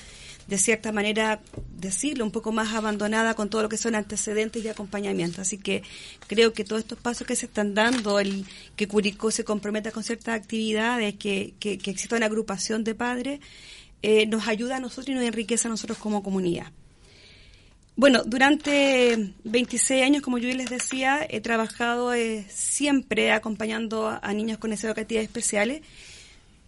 de cierta manera, decirlo, un poco más abandonada con todo lo que son antecedentes y acompañamiento. Así que creo que todos estos pasos que se están dando, el que Curicó se comprometa con ciertas actividades, que, que, que exista una agrupación de padres, eh, nos ayuda a nosotros y nos enriquece a nosotros como comunidad. Bueno, durante veintiséis años, como yo les decía, he trabajado eh, siempre acompañando a, a niños con necesidades educativas especiales.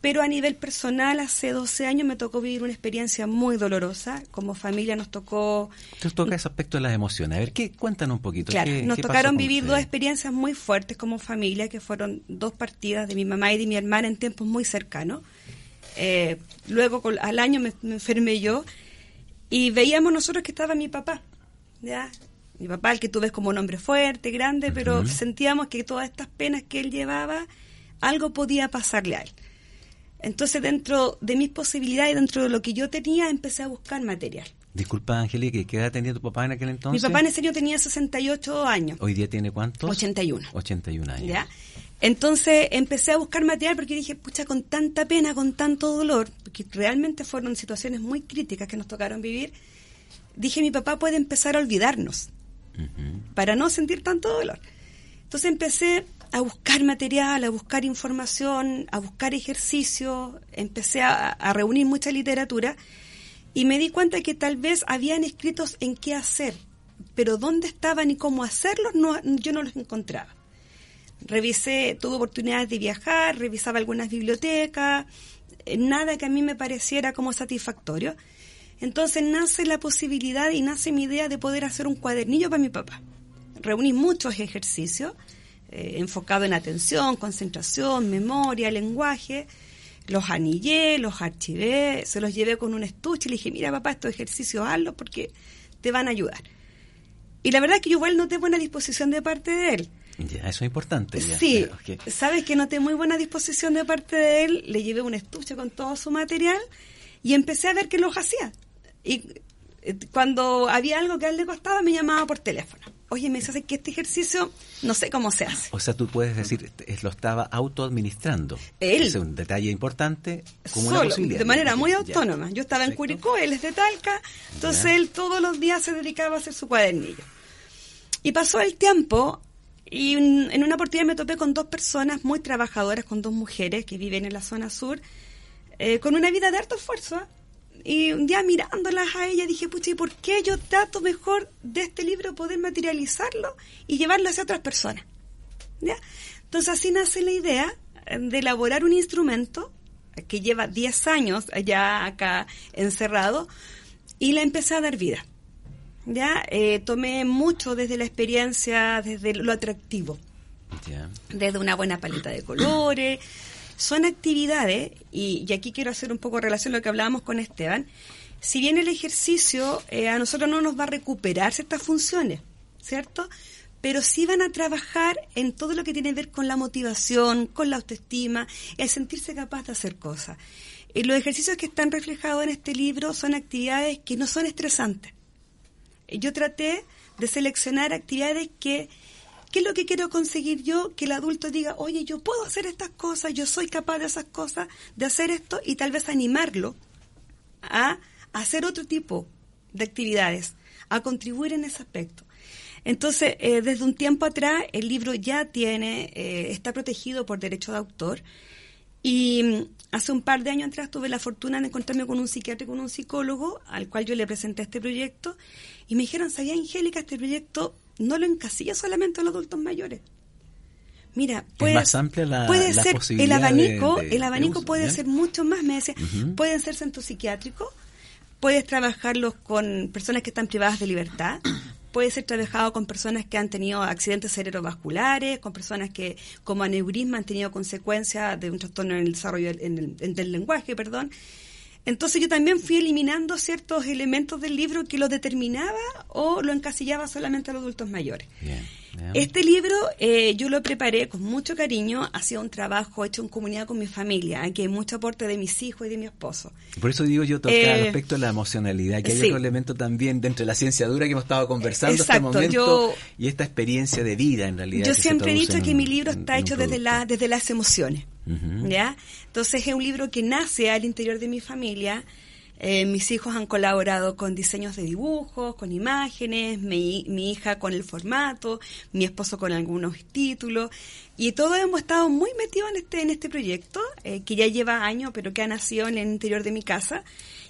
Pero a nivel personal, hace doce años me tocó vivir una experiencia muy dolorosa. Como familia nos tocó... Tú tocas ese aspecto de las emociones. A ver, ¿qué? Cuéntanos un poquito. Claro, ¿qué, nos qué tocaron vivir usted? dos experiencias muy fuertes como familia, que fueron dos partidas de mi mamá y de mi hermana en tiempos muy cercanos. Eh, luego, con, al año me, me enfermé yo, y veíamos nosotros que estaba mi papá, ¿ya? Mi papá, el que tú ves como un hombre fuerte, grande, uh-huh. pero sentíamos que todas estas penas que él llevaba, algo podía pasarle a él. Entonces, dentro de mis posibilidades, dentro de lo que yo tenía, empecé a buscar material. Disculpa, Angélica, ¿qué edad tenía tu papá en aquel entonces? Mi papá en ese año tenía sesenta y ocho años. ¿Hoy día tiene cuántos? ochenta y uno. ochenta y un años. ¿Ya? Entonces, empecé a buscar material porque dije, pucha, con tanta pena, con tanto dolor, porque realmente fueron situaciones muy críticas que nos tocaron vivir, dije, mi papá puede empezar a olvidarnos uh-huh. para no sentir tanto dolor. Entonces, empecé a buscar material, a buscar información, a buscar ejercicio, empecé a, a reunir mucha literatura y me di cuenta que tal vez habían escritos en qué hacer, pero dónde estaban y cómo hacerlos no, yo no los encontraba. Revisé, tuve oportunidades de viajar, revisaba algunas bibliotecas, nada que a mí me pareciera como satisfactorio. Entonces nace la posibilidad y nace mi idea de poder hacer un cuadernillo para mi papá. Reuní muchos ejercicios, Eh, enfocado en atención, concentración, memoria, lenguaje. Los anillé, los archivé, se los llevé con un estuche y le dije, mira papá, estos ejercicios hazlos porque te van a ayudar. Y la verdad es que yo igual noté buena disposición de parte de él. Ya, eso es importante. Ya. Sí, claro, okay. Sabes que noté muy buena disposición de parte de él, le llevé un estuche con todo su material y empecé a ver que los hacía. Y eh, cuando había algo que a él le costaba, me llamaba por teléfono. Oye, me dice que este ejercicio no sé cómo se hace. O sea, tú puedes decir, lo estaba autoadministrando. Él. Es un detalle importante como solo, una posibilidad. De manera muy autónoma. Yo estaba en Curicó, él es de Talca, entonces ya. él todos los días se dedicaba a hacer su cuadernillo. Y pasó el tiempo y un, en una oportunidad me topé con dos personas muy trabajadoras, con dos mujeres que viven en la zona sur, eh, con una vida de harto esfuerzo. Y un día mirándolas a ella dije, pucha, ¿y por qué yo trato mejor de este libro poder materializarlo y llevarlo hacia otras personas? ¿Ya? Entonces así nace la idea de elaborar un instrumento que lleva diez años ya acá encerrado y la empecé a dar vida. ¿Ya? Eh, tomé mucho desde la experiencia, desde lo atractivo. Yeah. Desde una buena paleta de colores. Son actividades, y, y aquí quiero hacer un poco relación a lo que hablábamos con Esteban. Si bien el ejercicio eh, a nosotros no nos va a recuperar ciertas funciones, ¿cierto?, pero sí van a trabajar en todo lo que tiene que ver con la motivación, con la autoestima, el sentirse capaz de hacer cosas. Y los ejercicios que están reflejados en este libro son actividades que no son estresantes. Yo traté de seleccionar actividades que, ¿qué es lo que quiero conseguir yo? Que el adulto diga, oye, yo puedo hacer estas cosas, yo soy capaz de esas cosas, de hacer esto, y tal vez animarlo a hacer otro tipo de actividades, a contribuir en ese aspecto. Entonces, eh, desde un tiempo atrás, el libro ya tiene, eh, está protegido por derecho de autor, y hace un par de años atrás tuve la fortuna de encontrarme con un psiquiatra y con un psicólogo, al cual yo le presenté este proyecto, y me dijeron, ¿sabía, Angélica, este proyecto no lo encasilla solamente a los adultos mayores? Mira, puede, es más amplia la, puede la ser posibilidad el abanico, de, de, el abanico de uso, puede ¿bien? Ser mucho más, me decía, uh-huh. Pueden ser centros psiquiátricos, puedes trabajarlos con personas que están privadas de libertad, puede ser trabajado con personas que han tenido accidentes cerebrovasculares, con personas que como aneurisma han tenido consecuencias de un trastorno en el desarrollo del, en el, en, del lenguaje, perdón. Entonces yo también fui eliminando ciertos elementos del libro que lo determinaba o lo encasillaba solamente a los adultos mayores. Bien, bien. Este libro eh, yo lo preparé con mucho cariño, ha sido un trabajo hecho en comunidad con mi familia, aquí hay mucho aporte de mis hijos y de mi esposo. Por eso digo yo tocar eh, respecto a la emocionalidad, que hay sí. otro elemento también dentro de la ciencia dura que hemos estado conversando hasta el momento yo, y esta experiencia de vida en realidad. Yo siempre he dicho en, que mi libro está en, hecho en desde, la, desde las emociones. Uh-huh. ¿Ya? Entonces es un libro que nace al interior de mi familia. Eh, mis hijos han colaborado con diseños de dibujos, con imágenes, mi, mi hija con el formato, mi esposo con algunos títulos, y todos hemos estado muy metidos en este, en este proyecto eh, que ya lleva años, pero que ha nacido en el interior de mi casa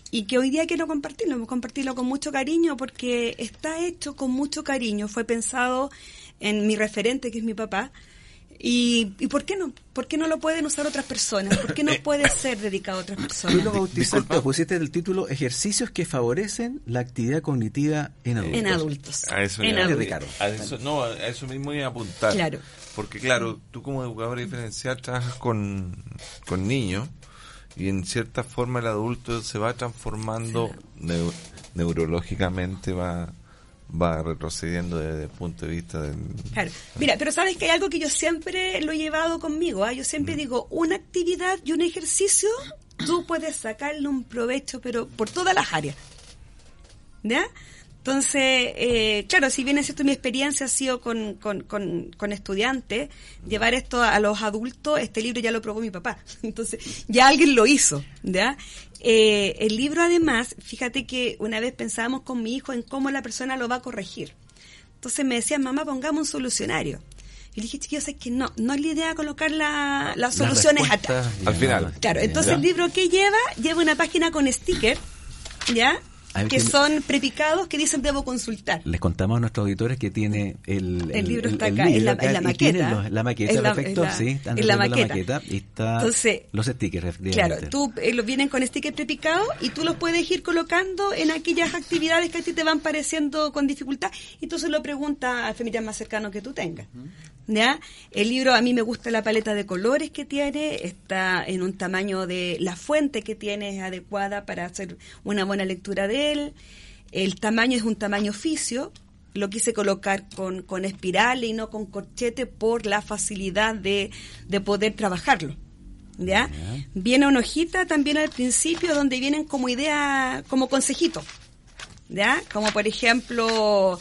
y que hoy día quiero compartirlo, compartirlo con mucho cariño, porque está hecho con mucho cariño, fue pensado en mi referente, que es mi papá. ¿Y, y por qué no? ¿Por qué no lo pueden usar otras personas? ¿Por qué no puede ser dedicado a otras personas? Tú lo bautizaste, ¿no? Pusiste el título Ejercicios que favorecen la actividad cognitiva en adultos. En adultos. A eso, en adultos. Ricardo. A eso, no, a eso mismo iba a apuntar. Claro. Porque claro, tú como educador diferencial trabajas con, con niños y en cierta forma el adulto se va transformando neu- neurológicamente, va... va retrocediendo desde el punto de vista del... Claro. Mira, pero sabes que hay algo que yo siempre lo he llevado conmigo, ¿eh? Yo siempre digo, una actividad y un ejercicio, tú puedes sacarle un provecho, pero por todas las áreas, ¿ya? Entonces, eh, claro, si bien es cierto, mi experiencia ha sido con, con, con, con estudiantes, llevar esto a los adultos, este libro ya lo probó mi papá, entonces ya alguien lo hizo, ¿ya? Eh, el libro además, fíjate que una vez pensábamos con mi hijo en cómo la persona lo va a corregir, entonces me decían, mamá, pongamos un solucionario. Y le dije, chiquillos, es que no, no es la idea colocar la, las soluciones la atrás. Al final. Claro, entonces ¿ya? El libro que lleva, lleva una página con sticker, ¿ya?, que son prepicados que dicen debo consultar. Les contamos a nuestros auditores que tiene el, el, el libro está el, acá, el libro en la, acá en la maqueta, los, la maqueta, en la, perfecto, en la, sí, están en la maqueta. La maqueta y está. Entonces, los stickers. Claro, tú eh, los vienen con stickers prepicados y tú los puedes ir colocando en aquellas actividades que a ti te van pareciendo con dificultad y tú se lo preguntas al familiar más cercano que tú tengas. ¿Ya? El libro, a mí me gusta la paleta de colores que tiene, está en un tamaño de la fuente que tiene es adecuada para hacer una buena lectura de él. El tamaño es un tamaño oficio, lo quise colocar con, con espiral y no con corchete por la facilidad de, de poder trabajarlo, ¿ya? Bien. Viene una hojita también al principio donde vienen como idea, como consejitos, ¿ya? Como por ejemplo...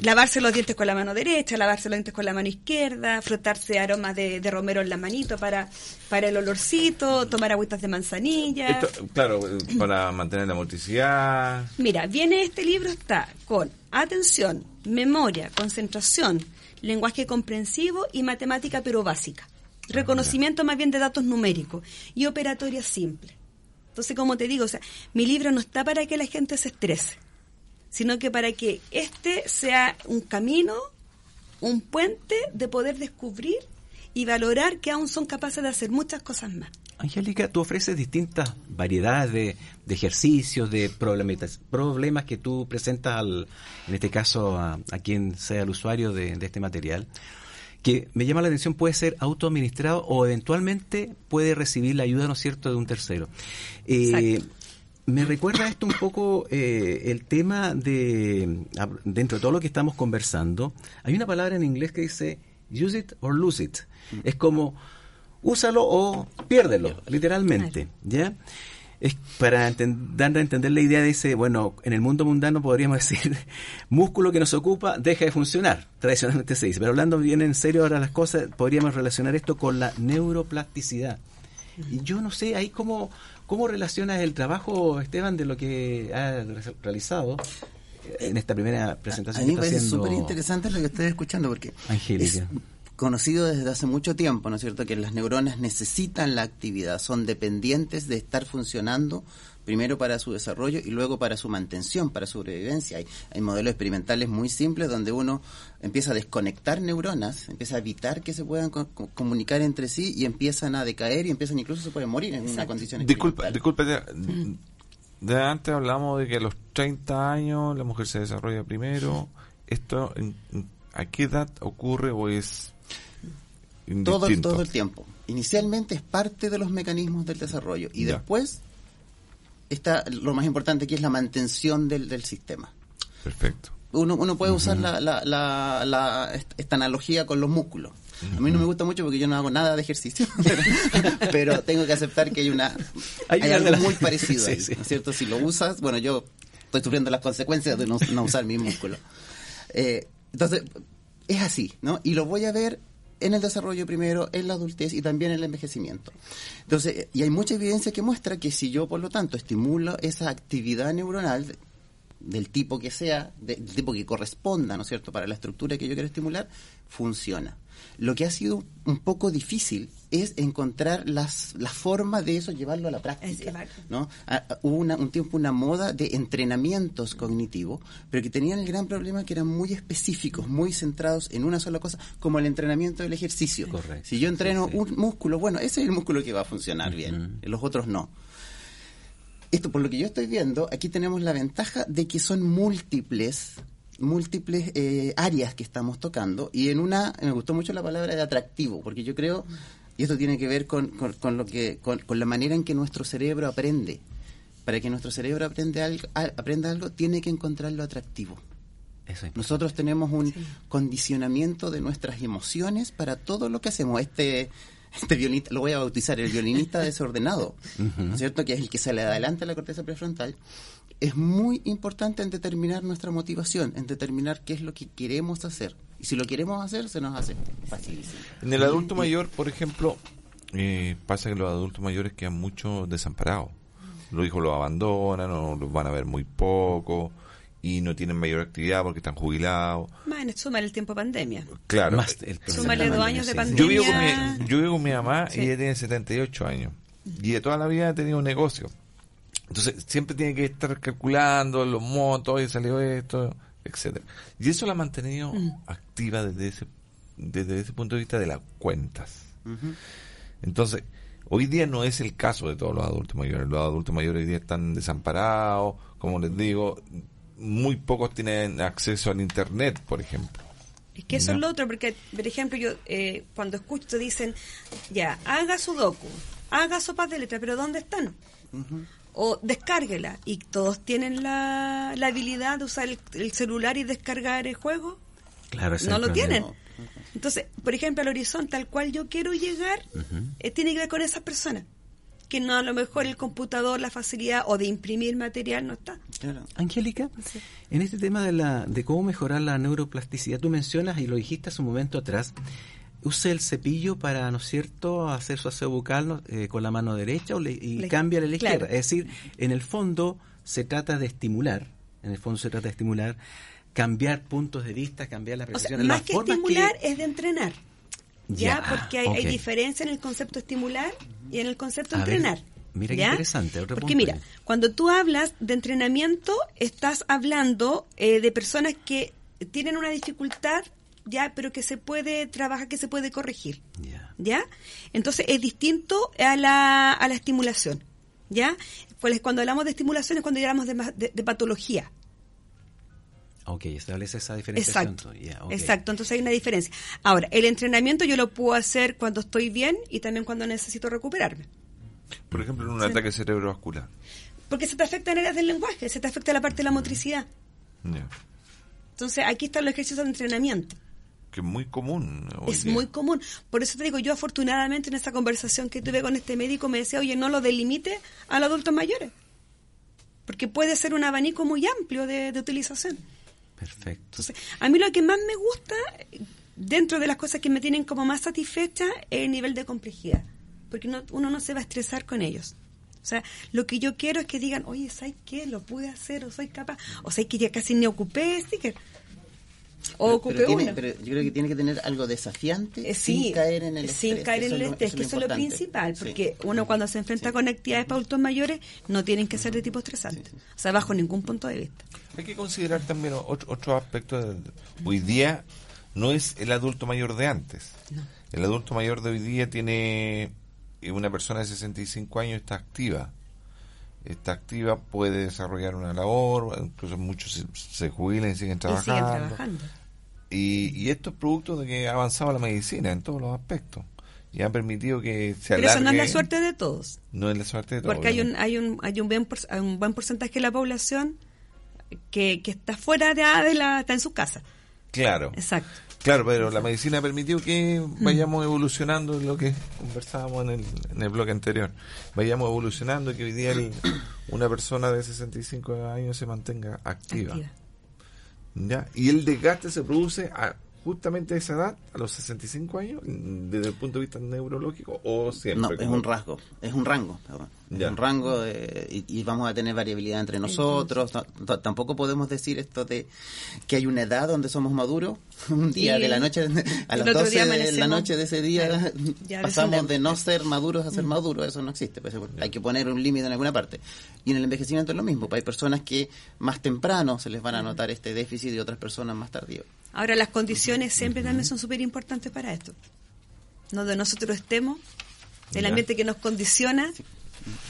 lavarse los dientes con la mano derecha, lavarse los dientes con la mano izquierda, frotarse aromas de, de romero en la manito para, para el olorcito, tomar agüitas de manzanilla. Esto, claro, para mantener la motricidad. Mira, viene este libro, está con atención, memoria, concentración, lenguaje comprensivo y matemática pero básica. Reconocimiento más bien de datos numéricos y operatoria simple. Entonces, como te digo, o sea, mi libro no está para que la gente se estrese, sino que para que este sea un camino, un puente de poder descubrir y valorar que aún son capaces de hacer muchas cosas más. Angélica, tú ofreces distintas variedades de, de ejercicios, de problemas, problemas que tú presentas, al, en este caso, a, a quien sea el usuario de, de este material. que me llama la atención, puede ser autoadministrado o eventualmente puede recibir la ayuda, ¿no es cierto?, de un tercero. Eh, me recuerda esto un poco eh, el tema de, dentro de todo lo que estamos conversando, hay una palabra en inglés que dice use it or lose it. Es como úsalo o piérdelo, literalmente, ¿ya? Es para enten, dar a entender la idea de ese, bueno, en el mundo mundano podríamos decir, músculo que nos ocupa deja de funcionar, tradicionalmente se dice, pero hablando bien en serio ahora las cosas, podríamos relacionar esto con la neuroplasticidad. Y yo no sé, ahí cómo, cómo relacionas el trabajo, Esteban, de lo que has realizado en esta primera presentación. A, a mí me parece súper interesante lo que estoy escuchando, porque Angélica, conocido desde hace mucho tiempo, ¿no es cierto?, que las neuronas necesitan la actividad, son dependientes de estar funcionando primero para su desarrollo y luego para su mantención, para su sobrevivencia. Hay, hay modelos experimentales muy simples donde uno empieza a desconectar neuronas, empieza a evitar que se puedan co- comunicar entre sí y empiezan a decaer y empiezan, incluso se pueden morir en Exacto. una condición experimental. Disculpa, disculpa, de antes hablamos de que a los treinta años la mujer se desarrolla primero. ¿Esto a qué edad ocurre o es...? Todo, todo el tiempo. Inicialmente es parte de los mecanismos del desarrollo y ya. Después está lo más importante, que es la mantención del, del sistema. Perfecto. Uno, uno puede uh-huh. usar la, la, la, la, esta analogía con los músculos. Uh-huh. A mí no me gusta mucho porque yo no hago nada de ejercicio, pero, pero tengo que aceptar que hay una hay, hay algo la... muy parecido sí, ahí, sí. ¿no es cierto? Si lo usas, bueno, yo estoy sufriendo las consecuencias de no, no usar mis músculos. Eh, entonces, es así, ¿no? Y lo voy a ver en el desarrollo primero, en la adultez y también en el envejecimiento. Entonces, y hay mucha evidencia que muestra que si yo, por lo tanto, estimulo esa actividad neuronal de, del tipo que sea, de, del tipo que corresponda, ¿no es cierto?, para la estructura que yo quiero estimular, funciona. Lo que ha sido un poco difícil es encontrar las la forma de eso, llevarlo a la práctica, ¿no? Hubo una, un tiempo una moda de entrenamientos cognitivos, pero que tenían el gran problema que eran muy específicos, muy centrados en una sola cosa, como el entrenamiento del ejercicio. Correcto. Si yo entreno sí, sí. un músculo, bueno, ese es el músculo que va a funcionar uh-huh. bien, los otros no. Esto, por lo que yo estoy viendo, aquí tenemos la ventaja de que son múltiples múltiples eh, áreas que estamos tocando, y en una, me gustó mucho la palabra de atractivo, porque yo creo, y esto tiene que ver con, con, con lo que con, con la manera en que nuestro cerebro aprende. Para que nuestro cerebro aprende algo, a, aprenda algo, tiene que encontrarlo atractivo. Eso es. Nosotros tenemos un sí. condicionamiento de nuestras emociones para todo lo que hacemos. Este... Este violinista, lo voy a bautizar, el violinista desordenado, uh-huh. ¿no es cierto?, que es el que se le adelanta a la corteza prefrontal, es muy importante en determinar nuestra motivación, en determinar qué es lo que queremos hacer. Y si lo queremos hacer, se nos hace facilísimo. En el adulto mayor, por ejemplo, eh, pasa que los adultos mayores quedan mucho desamparados. Los hijos los abandonan, o los van a ver muy poco, y no tienen mayor actividad porque están jubilados. Bueno, suma el tiempo de pandemia. Claro. Más el Súmale dos años de pandemia. Yo vivo con mi, yo vivo con mi mamá sí. y ella tiene setenta y ocho años. Y de toda la vida ha tenido un negocio. Entonces, siempre tiene que estar calculando los montos, y salió esto, etcétera. Y eso la ha mantenido uh-huh. activa desde ese, desde ese punto de vista de las cuentas. Uh-huh. Entonces, hoy día no es el caso de todos los adultos mayores. Los adultos mayores hoy día están desamparados, como les digo... Muy pocos tienen acceso al internet, por ejemplo. Es que eso ¿no? es lo otro, porque, por ejemplo, yo eh, cuando escucho dicen, ya, haga sudoku, haga sopas de letras, pero ¿dónde están? Uh-huh. O descárguela. Y todos tienen la, la habilidad de usar el, el celular y descargar el juego. Claro, no lo tienen. No. Entonces, por ejemplo, el horizonte al cual yo quiero llegar uh-huh. eh, tiene que ver con esas personas. Que no, a lo mejor el computador, la facilidad o de imprimir material no está. Claro. Angélica, sí. en este tema de la de cómo mejorar la neuroplasticidad, tú mencionas, y lo dijiste hace un momento atrás, use el cepillo para, ¿no es cierto?, hacer su aseo bucal ¿no? eh, con la mano derecha o le, y le, cambia la claro. izquierda. Es decir, en el fondo se trata de estimular, en el fondo se trata de estimular, cambiar puntos de vista, cambiar la percepción. O sea, más que estimular que... es de entrenar. Ya, ya, porque hay, okay. hay diferencia en el concepto estimular y en el concepto a entrenar. Ver, mira qué ¿ya? interesante. Otro porque punto mira, ahí. Cuando tú hablas de entrenamiento, estás hablando eh, de personas que tienen una dificultad, ya, pero que se puede trabajar, que se puede corregir. Ya. ¿Ya? Entonces es distinto a la a la estimulación. ¿Ya? Pues cuando hablamos de estimulación es cuando hablamos de, de, de patología. Ok, establece esa diferencia. Exacto, yeah, okay. Exacto, entonces hay una diferencia. Ahora, el entrenamiento yo lo puedo hacer cuando estoy bien y también cuando necesito recuperarme. Por ejemplo, en un sí. ataque cerebrovascular. Porque se te afectan áreas del lenguaje, se te afecta la parte de la motricidad. Yeah. Entonces, aquí están los ejercicios de entrenamiento. Que es muy común. Es día. muy común. Por eso te digo, yo afortunadamente en esa conversación que tuve con este médico me decía, oye, no lo delimite a los adultos mayores. Porque puede ser un abanico muy amplio de, de utilización. Perfecto. Entonces, a mí lo que más me gusta, dentro de las cosas que me tienen como más satisfecha, es el nivel de complejidad. Porque no, uno no se va a estresar con ellos. O sea, lo que yo quiero es que digan, oye, ¿sabes qué? Lo pude hacer, o soy capaz, o sabes que ya casi ni ocupé sticker. O pero, pero, tiene, pero yo creo que tiene que tener algo desafiante, eh, sí, sin caer en el sin estrés. Sin caer en el estrés, que eso es lo principal, porque sí. uno cuando se enfrenta sí. con actividades para adultos mayores no tienen que ser de tipo estresante, sí, sí. o sea, bajo ningún punto de vista. Hay que considerar también otro, otro aspecto. De, hoy día no es el adulto mayor de antes. No. El adulto mayor de hoy día tiene, una persona de sesenta y cinco años está activa. Está activa, puede desarrollar una labor, incluso muchos se, se jubilan y siguen trabajando. Y, siguen trabajando. Y, y esto es producto de que ha avanzado la medicina en todos los aspectos y han permitido que se alargue. Pero eso no es la suerte de todos. No es la suerte de todos. Porque hay un, hay un, hay un, bien, hay un buen porcentaje de la población que, que está fuera de, de la, está en su casa. Claro. Exacto. Claro, pero la medicina ha permitido que vayamos evolucionando, lo que conversábamos en el, en el bloque anterior. Vayamos evolucionando y que hoy día el, una persona de sesenta y cinco años se mantenga activa. activa. ¿Ya? Y el desgaste se produce a, justamente a esa edad, a los sesenta y cinco años, desde el punto de vista neurológico, o siempre. No, es ¿cómo? un rasgo, es un rango, perdón. Es ya. un rango de, y, y vamos a tener variabilidad entre nosotros. No, tampoco podemos decir esto de que hay una edad donde somos maduros. Un día y de la noche, a las doce de la noche de ese día, ya, ya pasamos de no ser maduros a ser maduros. Eso no existe. Pues, hay que poner un límite en alguna parte. Y en el envejecimiento es lo mismo. Hay personas que más temprano se les van a notar este déficit y otras personas más tardío. Ahora, las condiciones siempre también son súper importantes para esto. Donde nosotros estemos, el ambiente que nos condiciona... Sí.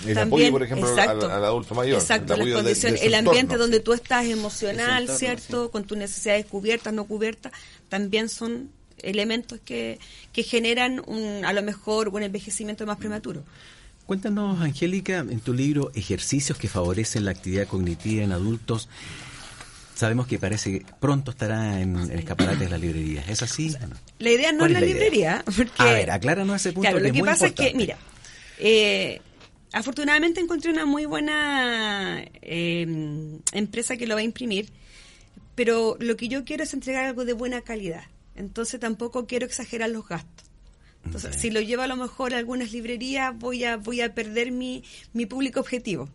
El también, apoyo, por ejemplo, exacto, al, al adulto mayor. Exacto, el, las condiciones, de, de el ambiente entorno, donde tú estás emocional, entorno, ¿cierto? Sí. Con tus necesidades cubiertas, no cubiertas, también son elementos que, que generan un, a lo mejor un envejecimiento más prematuro. Cuéntanos, Angélica, en tu libro Ejercicios que favorecen la actividad cognitiva en adultos. Sabemos que parece que pronto estará en el escaparate de las librerías. ¿Es así? O sea, la idea no es la, la librería. Porque, a ver, acláranos ese punto. Claro, que lo que es muy pasa importante. Es que, mira, eh, afortunadamente encontré una muy buena eh, empresa que lo va a imprimir, pero lo que yo quiero es entregar algo de buena calidad, entonces tampoco quiero exagerar los gastos. Entonces, okay. si lo llevo a lo mejor a algunas librerías, voy a voy a perder mi, mi público objetivo.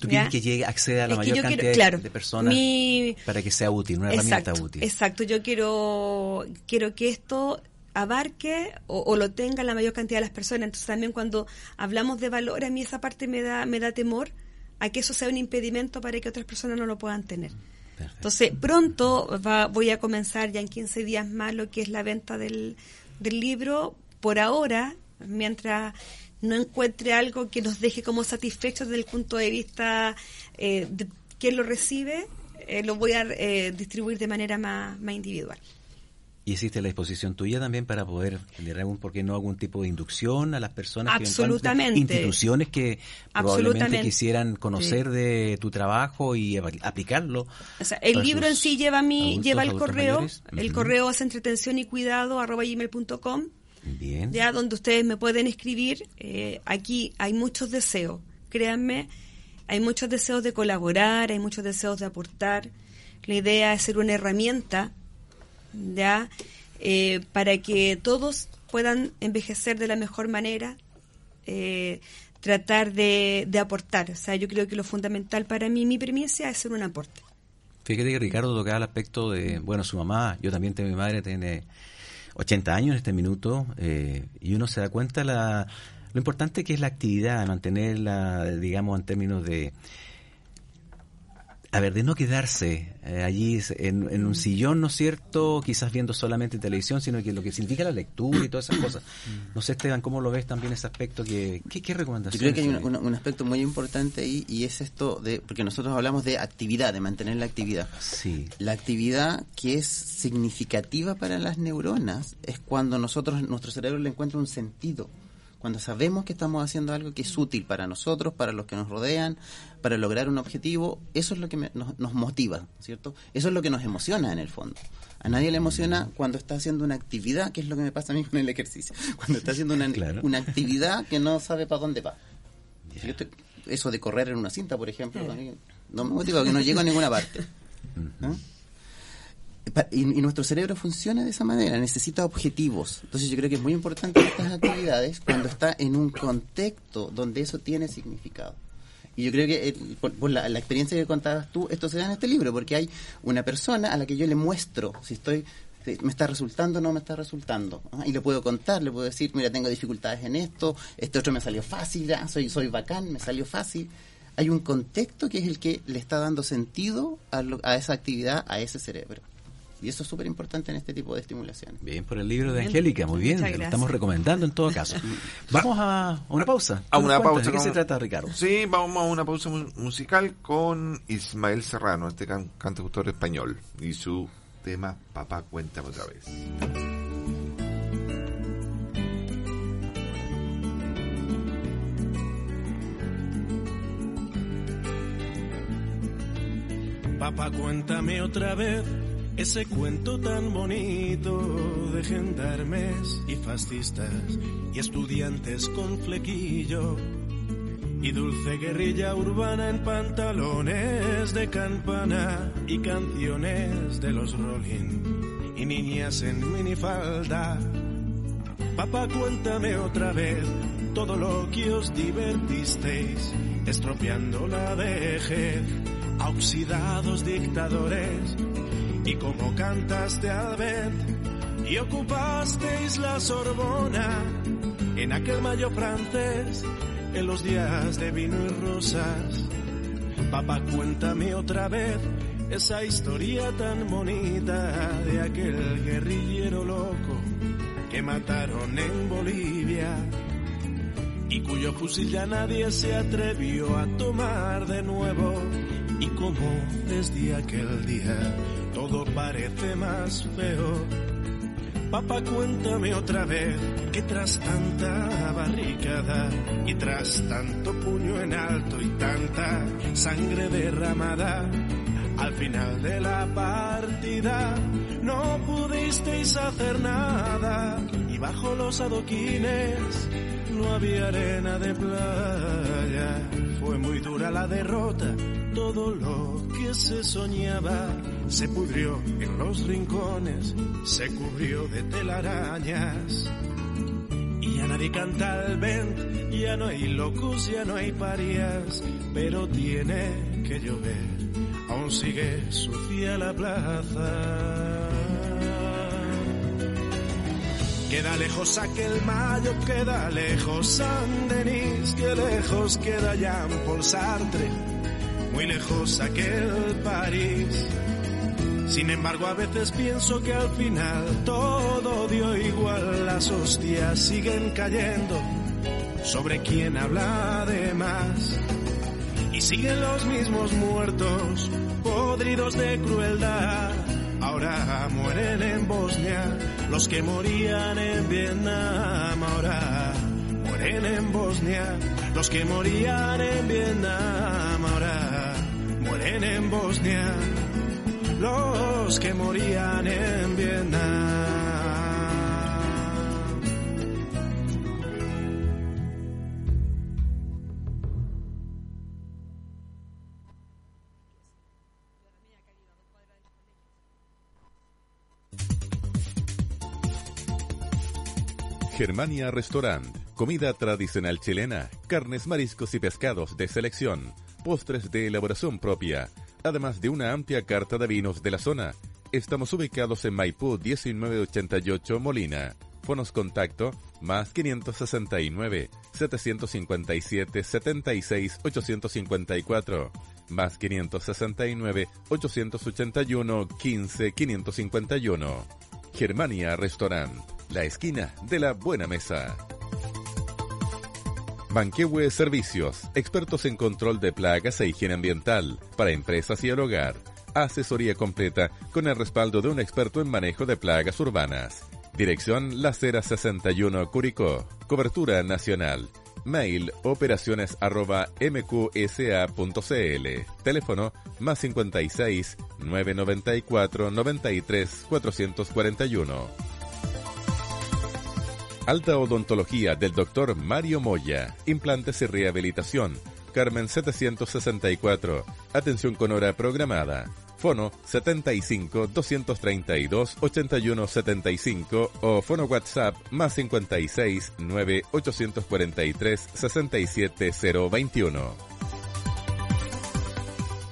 Tú quieres que llegue, acceda a la es mayor cantidad quiero, claro, de personas mi, para que sea útil, una exacto, herramienta útil. Exacto, yo quiero quiero que esto... abarque o, o lo tenga la mayor cantidad de las personas. Entonces también cuando hablamos de valor, a mí esa parte me da me da temor a que eso sea un impedimento para que otras personas no lo puedan tener. Perfecto. Entonces pronto va, voy a comenzar ya en quince días más lo que es la venta del, del libro. Por ahora, mientras no encuentre algo que nos deje como satisfechos desde el punto de vista eh, de quien lo recibe, eh, lo voy a eh, distribuir de manera más, más individual. Y existe la disposición tuya también para poder generar algún, ¿por qué no?, algún tipo de inducción a las personas absolutamente, que instituciones que probablemente quisieran conocer sí. de tu trabajo y aplicarlo. O sea, el libro en sí lleva mi adultos, lleva el correo, mayores. el uh-huh. correo es entretención y cuidado arroba gmail punto com. Bien. Ya donde ustedes me pueden escribir. Eh, aquí hay muchos deseos, créanme, hay muchos deseos de colaborar, hay muchos deseos de aportar. La idea es ser una herramienta. Ya, eh, para que todos puedan envejecer de la mejor manera, eh, tratar de, de aportar. O sea, yo creo que lo fundamental para mí, mi premisa, es ser un aporte. Fíjate que Ricardo tocaba el aspecto de, bueno, su mamá, yo también tengo, mi madre tiene ochenta años en este minuto, eh, y uno se da cuenta la, lo importante que es la actividad, mantenerla, digamos, en términos de a ver, de no quedarse eh, allí en, en un sillón, ¿no es cierto?, quizás viendo solamente televisión, sino que lo que significa la lectura y todas esas cosas. No sé, Esteban, ¿cómo lo ves también ese aspecto? Que, ¿qué, qué recomendaciones? Yo creo que hay un, un, un aspecto muy importante ahí, y es esto de, porque nosotros hablamos de actividad, de mantener la actividad. Sí. La actividad que es significativa para las neuronas es cuando nosotros, nuestro cerebro le encuentra un sentido. Cuando sabemos que estamos haciendo algo que es útil para nosotros, para los que nos rodean, para lograr un objetivo, eso es lo que me, nos, nos motiva, ¿cierto? Eso es lo que nos emociona en el fondo. A nadie le emociona cuando está haciendo una actividad, que es lo que me pasa a mí con el ejercicio, cuando está haciendo una, claro. una actividad que no sabe para dónde va. Yeah. Eso de correr en una cinta, por ejemplo, yeah. a mí no me motiva, porque no llego a ninguna parte. ¿No? Y, y nuestro cerebro funciona de esa manera, necesita objetivos. Entonces yo creo que es muy importante estas actividades cuando está en un contexto donde eso tiene significado. Y yo creo que eh, por, por la, la experiencia que contabas tú, esto se da en este libro, porque hay una persona a la que yo le muestro si estoy, si me está resultando o no me está resultando, ¿no? Y le puedo contar, le puedo decir, mira, tengo dificultades en esto, este otro me salió fácil, ah, soy, soy bacán, me salió fácil. Hay un contexto que es el que le está dando sentido a, lo, a esa actividad, a ese cerebro. Y eso es súper importante en este tipo de estimulaciones. Bien, por el libro de Angélica, muy bien, lo estamos recomendando en todo caso. Vamos a una pausa. A una pausa. ¿De qué se trata, Ricardo? Sí, vamos a una pausa musical con Ismael Serrano, este can- cantautor español, y su tema Papá, cuéntame otra vez. Papá, cuéntame otra vez ese cuento tan bonito de gendarmes y fascistas y estudiantes con flequillo y dulce guerrilla urbana en pantalones de campana y canciones de los Rolling y niñas en minifalda. Papá, cuéntame otra vez todo lo que os divertisteis estropeando la vejez a oxidados dictadores. Y como cantaste al ver y ocupasteis la Sorbona en aquel mayo francés, en los días de vino y rosas. Papá, cuéntame otra vez esa historia tan bonita de aquel guerrillero loco que mataron en Bolivia y cuyo fusil ya nadie se atrevió a tomar de nuevo. Y como desde aquel día todo parece más feo. Papá, cuéntame otra vez que tras tanta barricada y tras tanto puño en alto y tanta sangre derramada, al final de la partida no pudisteis hacer nada y bajo los adoquines no había arena de playa. Fue muy dura la derrota, todo lo que se soñaba se pudrió en los rincones, se cubrió de telarañas. Y ya nadie canta al vent, ya no hay locos, ya no hay parias, pero tiene que llover, aún sigue sucia la plaza. Queda lejos aquel mayo, queda lejos San Denis, que lejos queda Jean Paul Sartre, muy lejos aquel París. Sin embargo, a veces pienso que al final todo dio igual, las hostias siguen cayendo sobre quien habla de más. Y siguen los mismos muertos, podridos de crueldad. Ahora mueren en Bosnia los que morían en Vietnam. Ahora mueren en Bosnia los que morían en Vietnam. Ahora mueren en Bosnia los que morían en Vietnam. Germania Restaurant, comida tradicional chilena, carnes, mariscos y pescados de selección, postres de elaboración propia, además de una amplia carta de vinos de la zona. Estamos ubicados en Maipú diecinueve ochenta y ocho, Molina. Fonos contacto más quinientos sesenta y nueve, setecientos cincuenta y siete, setenta y seis, ochocientos cincuenta y cuatro. más quinientos sesenta y nueve, ochocientos ochenta y uno, quince, quinientos cincuenta y uno. Germania Restaurant, la esquina de la buena mesa. Banquehue Servicios, expertos en control de plagas e higiene ambiental para empresas y el hogar. Asesoría completa con el respaldo de un experto en manejo de plagas urbanas. Dirección Las Heras sesenta y uno, Curicó. Cobertura nacional. Mail operaciones arroba mqsa.cl. Teléfono más cincuenta y seis, novecientos noventa y cuatro, noventa y tres, cuatrocientos cuarenta y uno. Alta odontología del doctor Mario Moya. Implantes y rehabilitación. Carmen setecientos sesenta y cuatro. Atención con hora programada. Fono setenta y cinco, doscientos treinta y dos, ochenta y uno setenta y cinco o fono WhatsApp más cincuenta y seis, nueve, ochocientos cuarenta y tres, sesenta y siete mil veintiuno.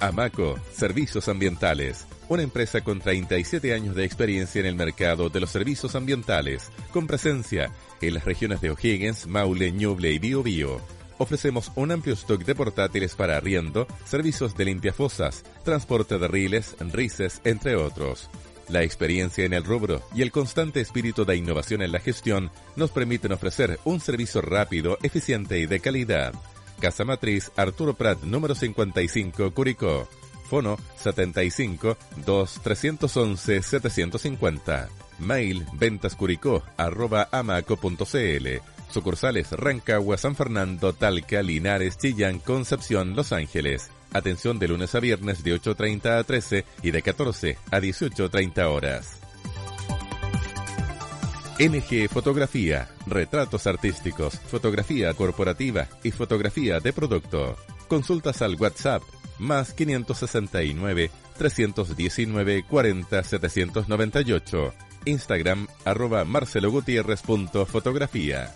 Amaco Servicios Ambientales, una empresa con treinta y siete años de experiencia en el mercado de los servicios ambientales, con presencia en las regiones de O'Higgins, Maule, Ñuble y Biobío. Ofrecemos un amplio stock de portátiles para arriendo, servicios de limpiafosas, transporte de riles, rices, entre otros. La experiencia en el rubro y el constante espíritu de innovación en la gestión nos permiten ofrecer un servicio rápido, eficiente y de calidad. Casa Matriz Arturo Prat, número cincuenta y cinco, Curicó. Fono setenta y cinco, dos, trescientos once, setecientos cincuenta. Mail ventascuricó arroba amaco.cl. Sucursales Rancagua, San Fernando, Talca, Linares, Chillán, Concepción, Los Ángeles. Atención de lunes a viernes de ocho treinta a trece y de catorce a dieciocho treinta horas. M G Fotografía, retratos artísticos, fotografía corporativa y fotografía de producto. Consultas al WhatsApp más quinientos sesenta y nueve, trescientos diecinueve, cuarenta, setecientos noventa y ocho. Instagram arroba marcelogutierrez.fotografía.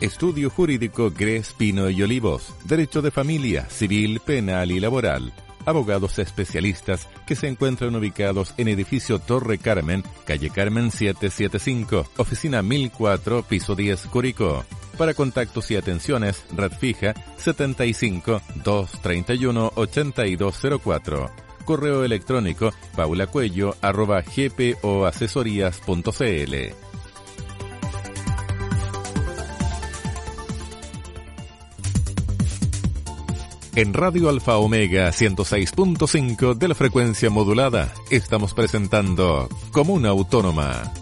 Estudio Jurídico Gres, Pino y Olivos. Derecho de familia, civil, penal y laboral. Abogados especialistas que se encuentran ubicados en edificio Torre Carmen, calle Carmen setecientos setenta y cinco, oficina mil cuatro, piso diez, Curicó. Para contactos y atenciones, red fija setenta y cinco, doscientos treinta y uno, ochenta y dos cero cuatro. Correo electrónico paulacuello arroba gpoasesorías.cl. En Radio Alfa Omega ciento seis punto cinco de la frecuencia modulada estamos presentando Comuna Autónoma.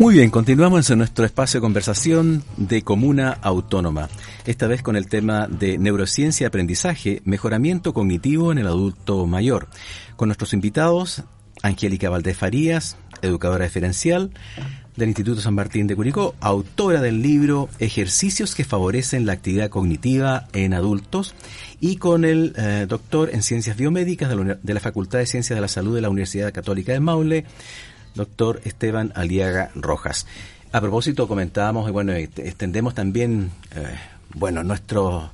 Muy bien, continuamos en nuestro espacio de conversación de Comuna Autónoma, esta vez con el tema de neurociencia y aprendizaje, mejoramiento cognitivo en el adulto mayor, con nuestros invitados Angélica Valdés Farías, educadora diferencial del Instituto San Martín de Curicó, autora del libro Ejercicios que favorecen la actividad cognitiva en adultos, y con el eh, doctor en Ciencias Biomédicas de la, de la Facultad de Ciencias de la Salud de la Universidad Católica del Maule, doctor Esteban Aliaga Rojas. A propósito, comentábamos, y bueno, extendemos también eh, bueno, nuestro,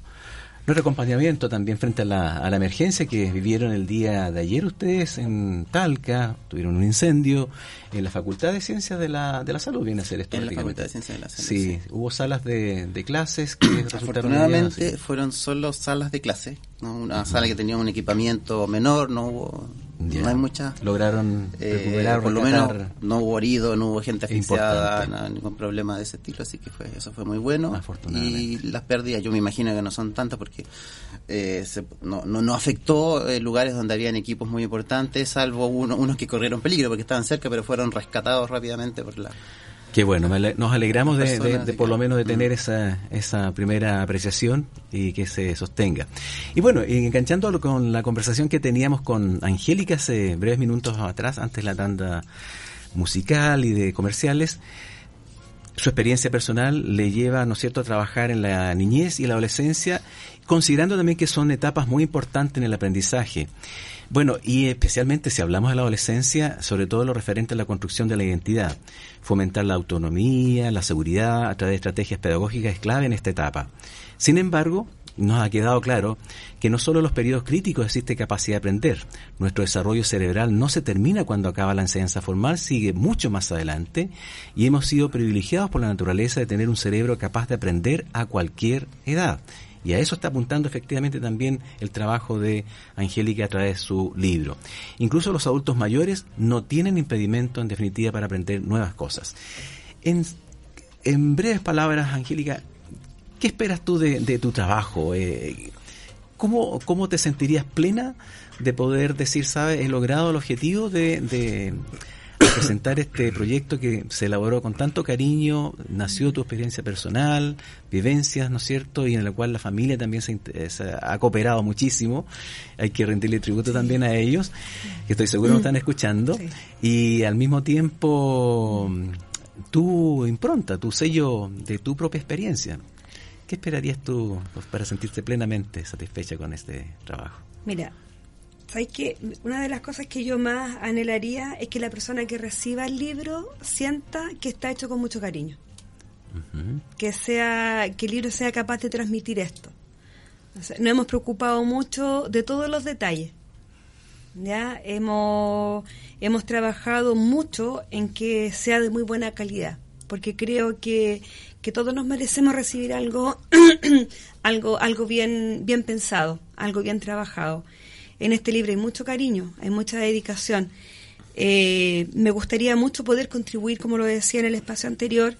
nuestro acompañamiento también frente a la, a la emergencia que vivieron el día de ayer ustedes en Talca. Tuvieron un incendio en la Facultad de Ciencias de la, de la Salud, viene a ser esto. En la Facultad de Ciencias de la Salud. Sí, sí. Hubo salas de, de clases que resultaron... Afortunadamente medidas, sí. Fueron solo salas de clase, ¿no? Una uh-huh. sala que tenía un equipamiento menor, no hubo... Yeah. No hay muchas. Lograron recuperar, eh, por lo menos no hubo herido, no hubo gente asfixiada, nada, ningún problema de ese estilo, así que fue, eso fue muy bueno. Y las pérdidas, yo me imagino que no son tantas porque eh, se, no, no, no afectó eh, lugares donde habían equipos muy importantes, salvo uno, unos que corrieron peligro porque estaban cerca, pero fueron rescatados rápidamente por la... Qué bueno, nos alegramos de, de, de por lo menos de tener esa esa primera apreciación y que se sostenga. Y bueno, enganchándolo con la conversación que teníamos con Angélica hace breves minutos atrás, antes de la tanda musical y de comerciales, su experiencia personal le lleva, ¿no es cierto?, a trabajar en la niñez y la adolescencia, considerando también que son etapas muy importantes en el aprendizaje. Bueno, y especialmente si hablamos de la adolescencia, sobre todo lo referente a la construcción de la identidad, fomentar la autonomía, la seguridad a través de estrategias pedagógicas es clave en esta etapa. Sin embargo, nos ha quedado claro que no solo en los periodos críticos existe capacidad de aprender. Nuestro desarrollo cerebral no se termina cuando acaba la enseñanza formal, sigue mucho más adelante, y hemos sido privilegiados por la naturaleza de tener un cerebro capaz de aprender a cualquier edad. Y a eso está apuntando efectivamente también el trabajo de Angélica a través de su libro. Incluso los adultos mayores no tienen impedimento, en definitiva, para aprender nuevas cosas. En, en breves palabras, Angélica, ¿qué esperas tú de, de tu trabajo? Eh, ¿cómo, ¿Cómo te sentirías plena de poder decir, sabes, he logrado el objetivo de, de presentar este proyecto que se elaboró con tanto cariño, nació tu experiencia personal, vivencias, ¿no es cierto?, y en la cual la familia también se, se ha cooperado muchísimo? Hay que rendirle tributo también a ellos, que estoy seguro nos están escuchando, sí. Y al mismo tiempo tu impronta, tu sello de tu propia experiencia. ¿Qué esperarías tú para sentirte plenamente satisfecha con este trabajo? Mira, sabes que una de las cosas que yo más anhelaría es que la persona que reciba el libro sienta que está hecho con mucho cariño. Uh-huh. Que sea, que el libro sea capaz de transmitir esto. O sea, nos hemos preocupado mucho de todos los detalles. Ya hemos, hemos trabajado mucho en que sea de muy buena calidad, porque creo que que todos nos merecemos recibir algo algo algo bien bien pensado, algo bien trabajado. En este libro hay mucho cariño, hay mucha dedicación. Eh, me gustaría mucho poder contribuir, como lo decía en el espacio anterior,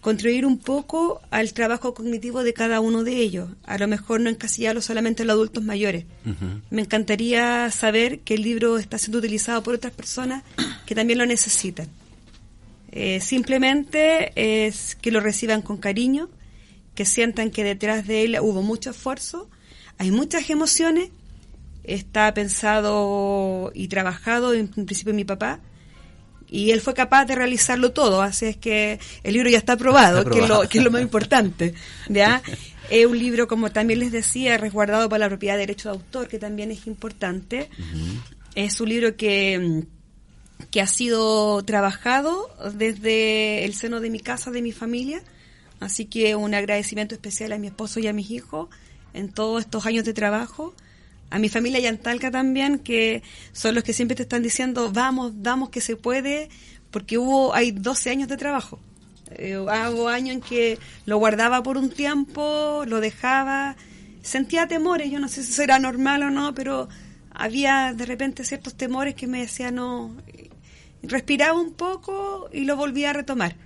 contribuir un poco al trabajo cognitivo de cada uno de ellos. A lo mejor no encasillarlo solamente en los adultos mayores. Uh-huh. Me encantaría saber que el libro está siendo utilizado por otras personas que también lo necesitan. Eh, simplemente es que lo reciban con cariño, que sientan que detrás de él hubo mucho esfuerzo, hay muchas emociones, está pensado y trabajado en, en principio mi papá, y él fue capaz de realizarlo todo, así es que el libro ya está aprobado, está aprobado. Que, es lo, que es lo más importante, ¿ya? Es un libro, como también les decía, resguardado por la propiedad de derecho de autor, que también es importante. Uh-huh. Es un libro que que ha sido trabajado desde el seno de mi casa, de mi familia, así que un agradecimiento especial a mi esposo y a mis hijos en todos estos años de trabajo, a mi familia yantalca también, que son los que siempre te están diciendo, vamos, vamos que se puede, porque hubo, hay doce años de trabajo, eh, hubo años en que lo guardaba por un tiempo, lo dejaba, sentía temores, yo no sé si será normal o no, pero había de repente ciertos temores que me decían, no, respiraba un poco y lo volvía a retomar.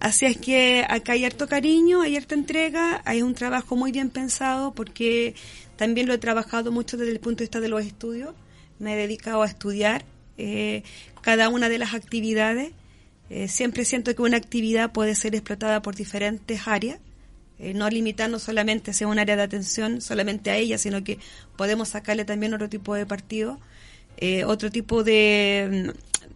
Así es que acá hay harto cariño, hay harta entrega, hay un trabajo muy bien pensado, porque también lo he trabajado mucho desde el punto de vista de los estudios. Me he dedicado a estudiar eh, cada una de las actividades. Eh, siempre siento que una actividad puede ser explotada por diferentes áreas, eh, no limitando solamente a un área de atención, solamente a ella, sino que podemos sacarle también otro tipo de partido, eh, otro tipo de...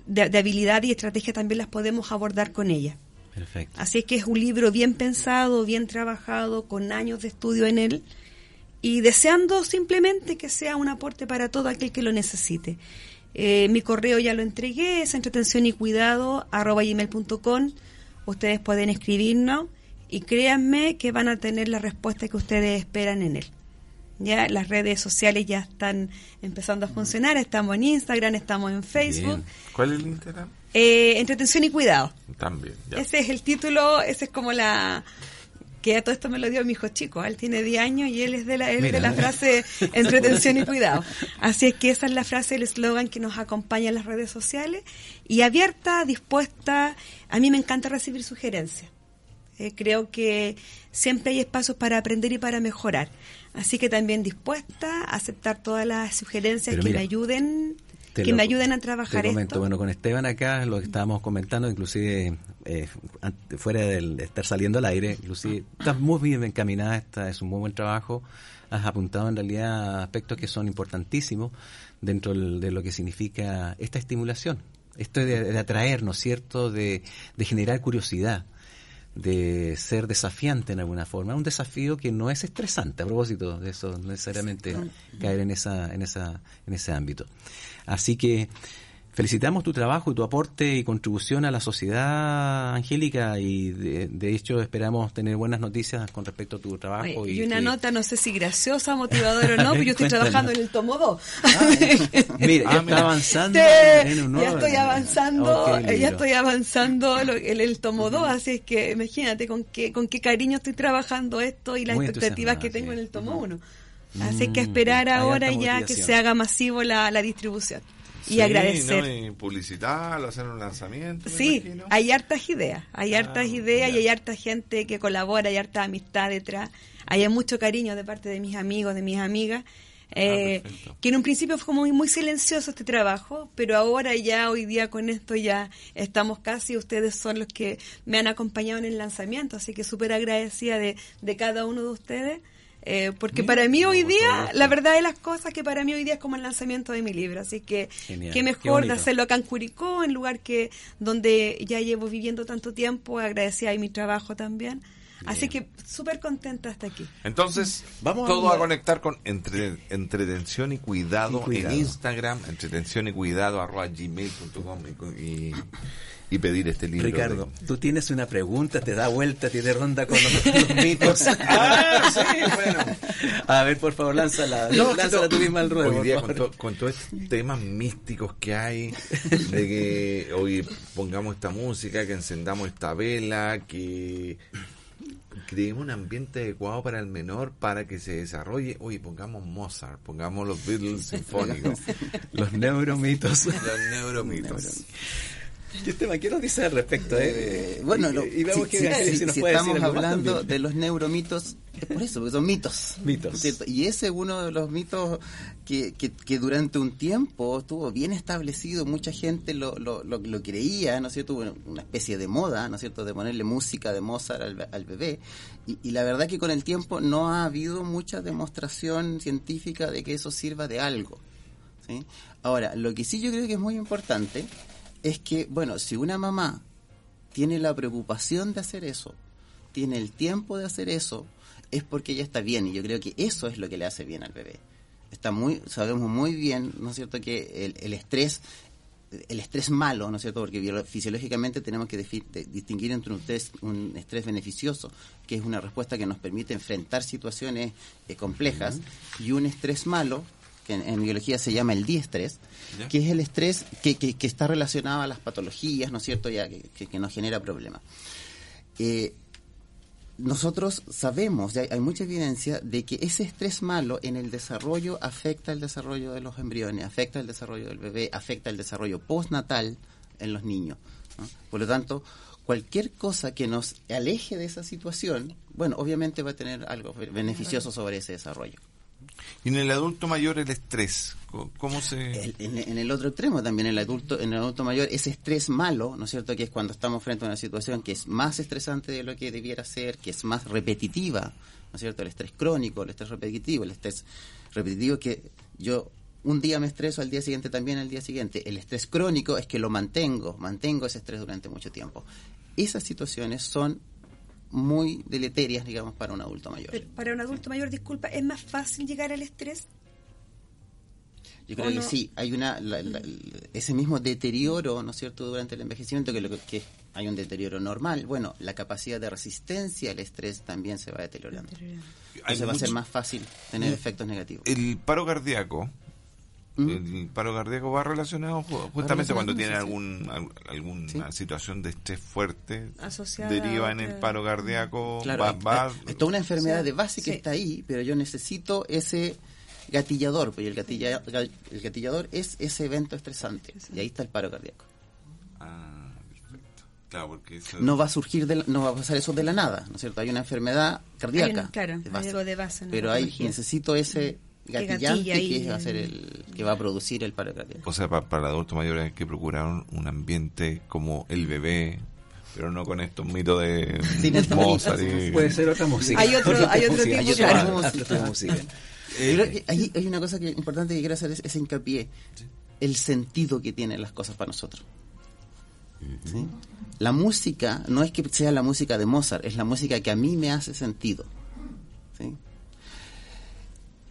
De, de habilidad y estrategia también las podemos abordar con ella. Perfecto. Así es que es un libro bien pensado, bien trabajado, con años de estudio en él, y deseando simplemente que sea un aporte para todo aquel que lo necesite. Eh, mi correo ya lo entregué, es entretención y cuidado arroba gmail punto com. Ustedes pueden escribirnos y créanme que van a tener la respuesta que ustedes esperan en él. Ya las redes sociales ya están empezando a funcionar, estamos en Instagram, estamos en Facebook. Bien. ¿Cuál es el Instagram? Eh, entretención y cuidado. También. Ya. Ese es el título, ese es como la... que a todo esto me lo dio mi hijo chico, él tiene diez años y él es de la, él mira, de la frase entretención y cuidado. Así es que esa es la frase, el eslogan que nos acompaña en las redes sociales, y abierta, dispuesta. A mí me encanta recibir sugerencias. Eh, creo que siempre hay espacios para aprender y para mejorar. Así que también dispuesta a aceptar todas las sugerencias mira, que me ayuden que lo, me ayuden a trabajar te comento, esto. Bueno, con Esteban acá, lo que estábamos comentando, inclusive eh, fuera del, de estar saliendo al aire, inclusive estás muy bien encaminada, está, es un muy buen trabajo, has apuntado en realidad aspectos que son importantísimos dentro de lo que significa esta estimulación, esto de, de atraer, ¿no es cierto?, de, de generar curiosidad, de ser desafiante en alguna forma, un desafío que no es estresante, a propósito de eso, necesariamente caer en esa en esa en ese ámbito. Así que Felicitamos tu trabajo y tu aporte y contribución a la sociedad, Angélica, y de, de hecho esperamos tener buenas noticias con respecto a tu trabajo. Oye, y, y una que... nota, no sé si graciosa, motivadora o no, pero yo estoy Cuéntanos. trabajando en el tomo dos. Ah, mira, ah, ya, mira. Avanzando Te, en un ya estoy avanzando, okay, ya estoy avanzando lo, el, el tomo dos, así es que imagínate con qué, con qué cariño estoy trabajando esto y las Muy expectativas que tengo sí. en el tomo uno. Así mm, que esperar ahora ya que se haga masivo la, la distribución. Y sí, agradecer. ¿No? Y publicitarlo, hacer un lanzamiento. Sí, imagino. hay hartas ideas, hay ah, hartas ideas yeah. y hay harta gente que colabora, hay harta amistad detrás, hay mucho cariño de parte de mis amigos, de mis amigas, eh, ah, que en un principio fue como muy, muy silencioso este trabajo, pero ahora ya, hoy día con esto ya estamos casi, ustedes son los que me han acompañado en el lanzamiento, así que súper agradecida de, de cada uno de ustedes. Eh, porque Mira, para mí hoy día, la verdad de las cosas que para mí hoy día es como el lanzamiento de mi libro, así que Genial. qué mejor qué de hacerlo acá en Curicó, en lugar que donde ya llevo viviendo tanto tiempo, agradecida y mi trabajo también. Bien. Así que súper contenta hasta aquí. Entonces, vamos todo a, a conectar con entre, entretención y cuidado, y cuidado en Instagram, entretención y cuidado arroba gmail punto com y... y pedir este libro. Ricardo, de... tú tienes una pregunta, te da vuelta, tiene ronda con los, los mitos. Ah, sí, bueno. A ver, por favor, lánzala. No, lánzala no, tú misma al ruedo. Hoy día, con, to, con todos estos temas místicos que hay, de que hoy pongamos esta música, que encendamos esta vela, que creemos un ambiente adecuado para el menor para que se desarrolle. Oye, pongamos Mozart, pongamos los Beatles sinfónicos. Los neuromitos. Los neuromitos. Esteban, ¿qué nos dice al respecto? Eh? Eh, bueno, lo, y, y vemos si, que, si, si, nos si puede estamos decir hablando de los neuromitos, es por eso, porque son mitos. Mitos. ¿Cierto? Y ese es uno de los mitos que, que, que durante un tiempo estuvo bien establecido, mucha gente lo, lo, lo, lo creía, ¿no es cierto? Bueno, una especie de moda, ¿no es cierto?, de ponerle música de Mozart al, al bebé. Y, y la verdad que con el tiempo no ha habido mucha demostración científica de que eso sirva de algo, ¿sí? Ahora, lo que sí yo creo que es muy importante... es que, bueno, si una mamá tiene la preocupación de hacer eso, tiene el tiempo de hacer eso, es porque ella está bien, y yo creo que eso es lo que le hace bien al bebé. Está muy, sabemos muy bien, ¿no es cierto?, que el, el estrés, el estrés malo, ¿no es cierto?, porque fisiológicamente tenemos que defi- de, distinguir entre un estrés, un estrés beneficioso, que es una respuesta que nos permite enfrentar situaciones eh, complejas, uh-huh. y un estrés malo, que en, en biología se llama el diestrés, ¿Ya? que es el estrés que, que, que está relacionado a las patologías, ¿no es cierto?, ya que, que, que nos genera problemas. Eh, nosotros sabemos, ya hay, hay mucha evidencia de que ese estrés malo en el desarrollo afecta el desarrollo de los embriones, afecta el desarrollo del bebé, afecta el desarrollo postnatal en los niños, ¿no? Por lo tanto, cualquier cosa que nos aleje de esa situación, bueno, obviamente va a tener algo beneficioso sobre ese desarrollo. Y en el adulto mayor el estrés, ¿cómo se...? El, en, en el otro extremo también, el adulto, en el adulto mayor, ese estrés malo, ¿no es cierto?, que es cuando estamos frente a una situación que es más estresante de lo que debiera ser, que es más repetitiva, ¿no es cierto?, el estrés crónico, el estrés repetitivo, el estrés repetitivo que yo un día me estreso, al día siguiente también, al día siguiente. El estrés crónico es que lo mantengo, mantengo ese estrés durante mucho tiempo. Esas situaciones son... muy deleterias, digamos, para un adulto mayor. Pero para un adulto mayor, disculpa, ¿es más fácil llegar al estrés? Yo creo que sí, hay una la, la, ese mismo deterioro, ¿no es cierto?, durante el envejecimiento, que lo que, que hay un deterioro normal. Bueno, la capacidad de resistencia al estrés también se va deteriorando. Entonces va a ser más fácil tener efectos negativos. El paro cardíaco, ¿Mm? el paro cardíaco va relacionado justamente cuando tiene algún alguna ¿Sí? situación de estrés fuerte, asociada, deriva en el paro cardíaco. Claro, va, va, es toda una enfermedad de base que sí. está ahí, pero yo necesito ese gatillador, porque el, gatilla, el gatillador es ese evento estresante, y ahí está el paro cardíaco. Ah, perfecto. Claro, porque eso... No va a surgir, de la, no va a pasar eso de la nada, ¿no es cierto? Hay una enfermedad cardíaca, hay una, claro, de base, algo de base, no pero ahí necesito ese... gatillante que, ahí, que va a ser el que va a producir el paro cardíaco. O sea, para, para el adulto mayor hay que procurar un, un ambiente como el bebé, pero no con estos mitos de Mozart. Y... puede ser otra música. Hay otro, hay otro música, tipo, hay claro. otra música. eh, hay, hay una cosa que importante que quiero hacer es ese hincapié, ¿Sí? el sentido que tienen las cosas para nosotros. Uh-huh. ¿Sí? La música no es que sea la música de Mozart, es la música que a mí me hace sentido. ¿Sí?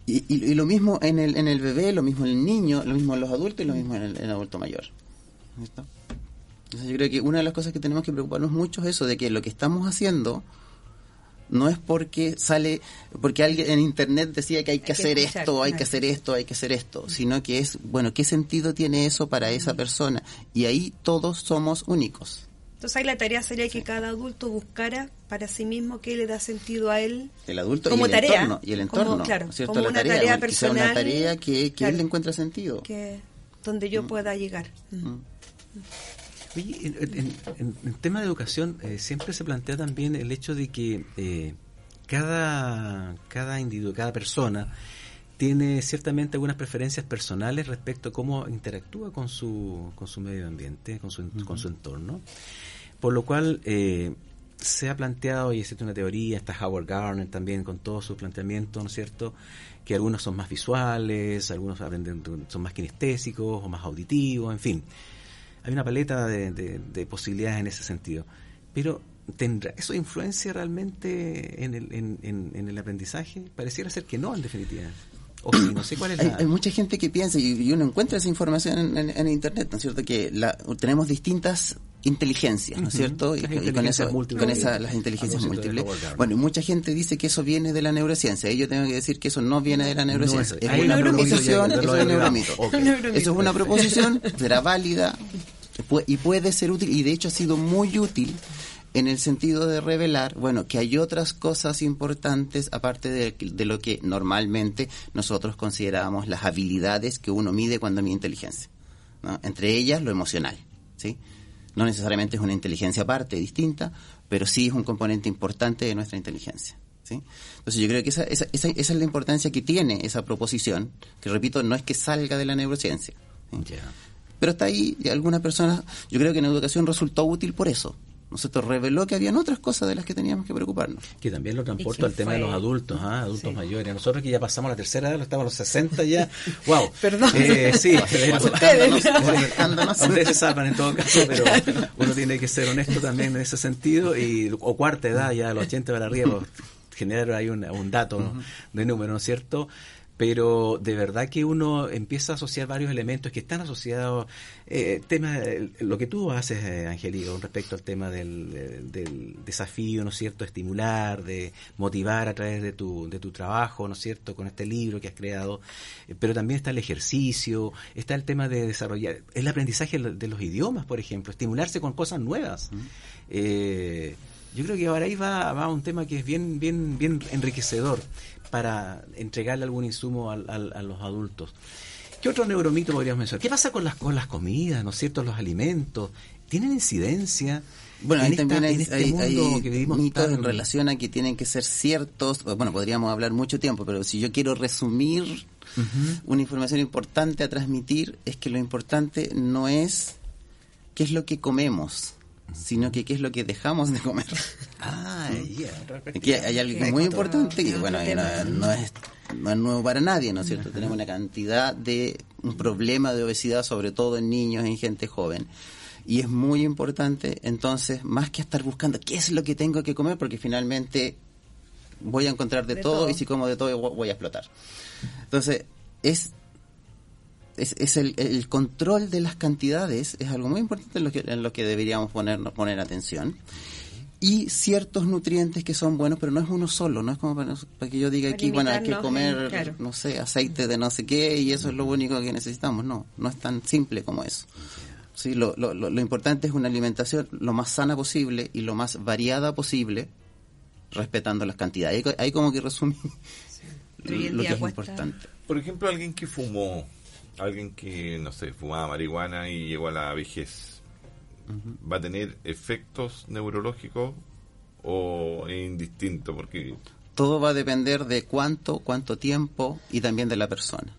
Y, y, y lo mismo en el en el bebé, lo mismo en el niño, lo mismo en los adultos y lo mismo en el, en el adulto mayor. ¿cierto? Entonces yo creo que una de las cosas que tenemos que preocuparnos mucho es eso, de que lo que estamos haciendo no es porque sale, porque alguien en internet decía que hay que hacer esto, hay que hacer esto, hay que hacer esto, sino que es, bueno, ¿qué sentido tiene eso para esa persona? Y ahí todos somos únicos. Entonces ahí la tarea sería que cada adulto buscara para sí mismo qué le da sentido a él, el adulto como y el tarea, entorno, y el entorno, como, claro, ¿cierto? Como la una tarea, tarea personal, una tarea que, que claro, él le encuentra sentido, que donde yo mm. pueda llegar. Mm. Oye, en, en, en, en tema de educación eh, siempre se plantea también el hecho de que eh, cada cada individuo, cada persona tiene ciertamente algunas preferencias personales respecto a cómo interactúa con su con su medio ambiente, con su, uh-huh. con su entorno, por lo cual eh, se ha planteado, y existe una teoría, está Howard Gardner también con todos sus planteamientos, ¿no es cierto?, que algunos son más visuales, algunos aprenden, son más kinestésicos o más auditivos, en fin, hay una paleta de, de, de posibilidades en ese sentido, pero ¿tendrá eso influencia realmente en el, en, en, en el aprendizaje? Pareciera ser que no, en definitiva. O sí, no sé cuál es la... hay, hay mucha gente que piensa, y, y uno encuentra esa información en, en, en internet, ¿no es cierto?, que la, tenemos distintas inteligencias, ¿no es cierto?, y, y con eso, con esa, las inteligencias múltiples. Bueno, y mucha gente dice que eso viene de la neurociencia, y yo tengo que decir que eso no viene de la neurociencia, no, es, es una proposición, es un neuromito. Okay. Eso es una proposición, será válida, y puede ser útil, y de hecho ha sido muy útil, en el sentido de revelar, bueno, que hay otras cosas importantes aparte de, de lo que normalmente nosotros consideramos las habilidades que uno mide cuando mide inteligencia, ¿no? Entre ellas lo emocional, ¿sí? No necesariamente es una inteligencia aparte, distinta, pero sí es un componente importante de nuestra inteligencia, ¿sí? Entonces yo creo que esa, esa, esa, esa es la importancia que tiene esa proposición, que repito, no es que salga de la neurociencia, ¿sí? Yeah. Pero está ahí, y algunas personas, yo creo que en educación resultó útil por eso. Nosotros reveló que habían otras cosas de las que teníamos que preocuparnos. Que también lo transporto al tema de los adultos, ¿eh? Adultos sí. mayores. Nosotros que ya pasamos la tercera edad, estamos a los sesenta ya. ¡Wow! Perdón. Eh, sí, acercándonos. acercándonos. Ustedes se salvan en todo caso, pero uno tiene que ser honesto también en ese sentido. Y, o cuarta edad, ya a los ochenta para arriba, generar ahí un, un dato, ¿no?, de número, ¿no es cierto? Pero de verdad que uno empieza a asociar varios elementos que están asociados, eh, temas, eh, lo que tú haces, eh, Angélica, con respecto al tema del, del desafío, ¿no es cierto?, estimular, de motivar a través de tu, de tu trabajo, ¿no es cierto?, con este libro que has creado, eh, pero también está el ejercicio, está el tema de desarrollar, el aprendizaje de los idiomas, por ejemplo, estimularse con cosas nuevas. Mm. Eh, yo creo que ahora ahí va, va un tema que es bien, bien, bien enriquecedor, para entregarle algún insumo al, al, a los adultos. ¿Qué otro neuromito podríamos mencionar? ¿Qué pasa con las, con las comidas, ¿no es cierto?, los alimentos? ¿Tienen incidencia? Bueno, ahí también hay, este hay, hay que mitos tan... en relación a que tienen que ser ciertos. Bueno, podríamos hablar mucho tiempo, pero si yo quiero resumir uh-huh. una información importante a transmitir, es que lo importante no es qué es lo que comemos, sino que qué es lo que dejamos de comer. Ah, yeah. Aquí hay algo muy importante que, bueno, no, no, es, no es nuevo para nadie, ¿no es cierto? Uh-huh. Tenemos una cantidad de, un problema de obesidad, sobre todo en niños, en gente joven. Y es muy importante, entonces, más que estar buscando qué es lo que tengo que comer, porque finalmente voy a encontrar de, de todo, todo, y si como de todo voy a explotar. Entonces, es... es, es el, el control de las cantidades, es algo muy importante en lo que, en lo que deberíamos ponernos poner atención, y ciertos nutrientes que son buenos, pero no es uno solo, no es como para, para que yo diga aquí, bueno, hay que comer, claro, no sé, aceite de no sé qué y eso es lo único que necesitamos. No, no es tan simple como eso. Sí, lo, lo, lo importante es una alimentación lo más sana posible y lo más variada posible, respetando las cantidades. Ahí, ahí como que resumí sí. lo, lo que es cuesta... importante. Por ejemplo, alguien que fumó, alguien que, no sé, fumaba marihuana y llegó a la vejez, uh-huh. ¿va a tener efectos neurológicos o es indistinto? Porque todo va a depender de cuánto, cuánto tiempo y también de la persona.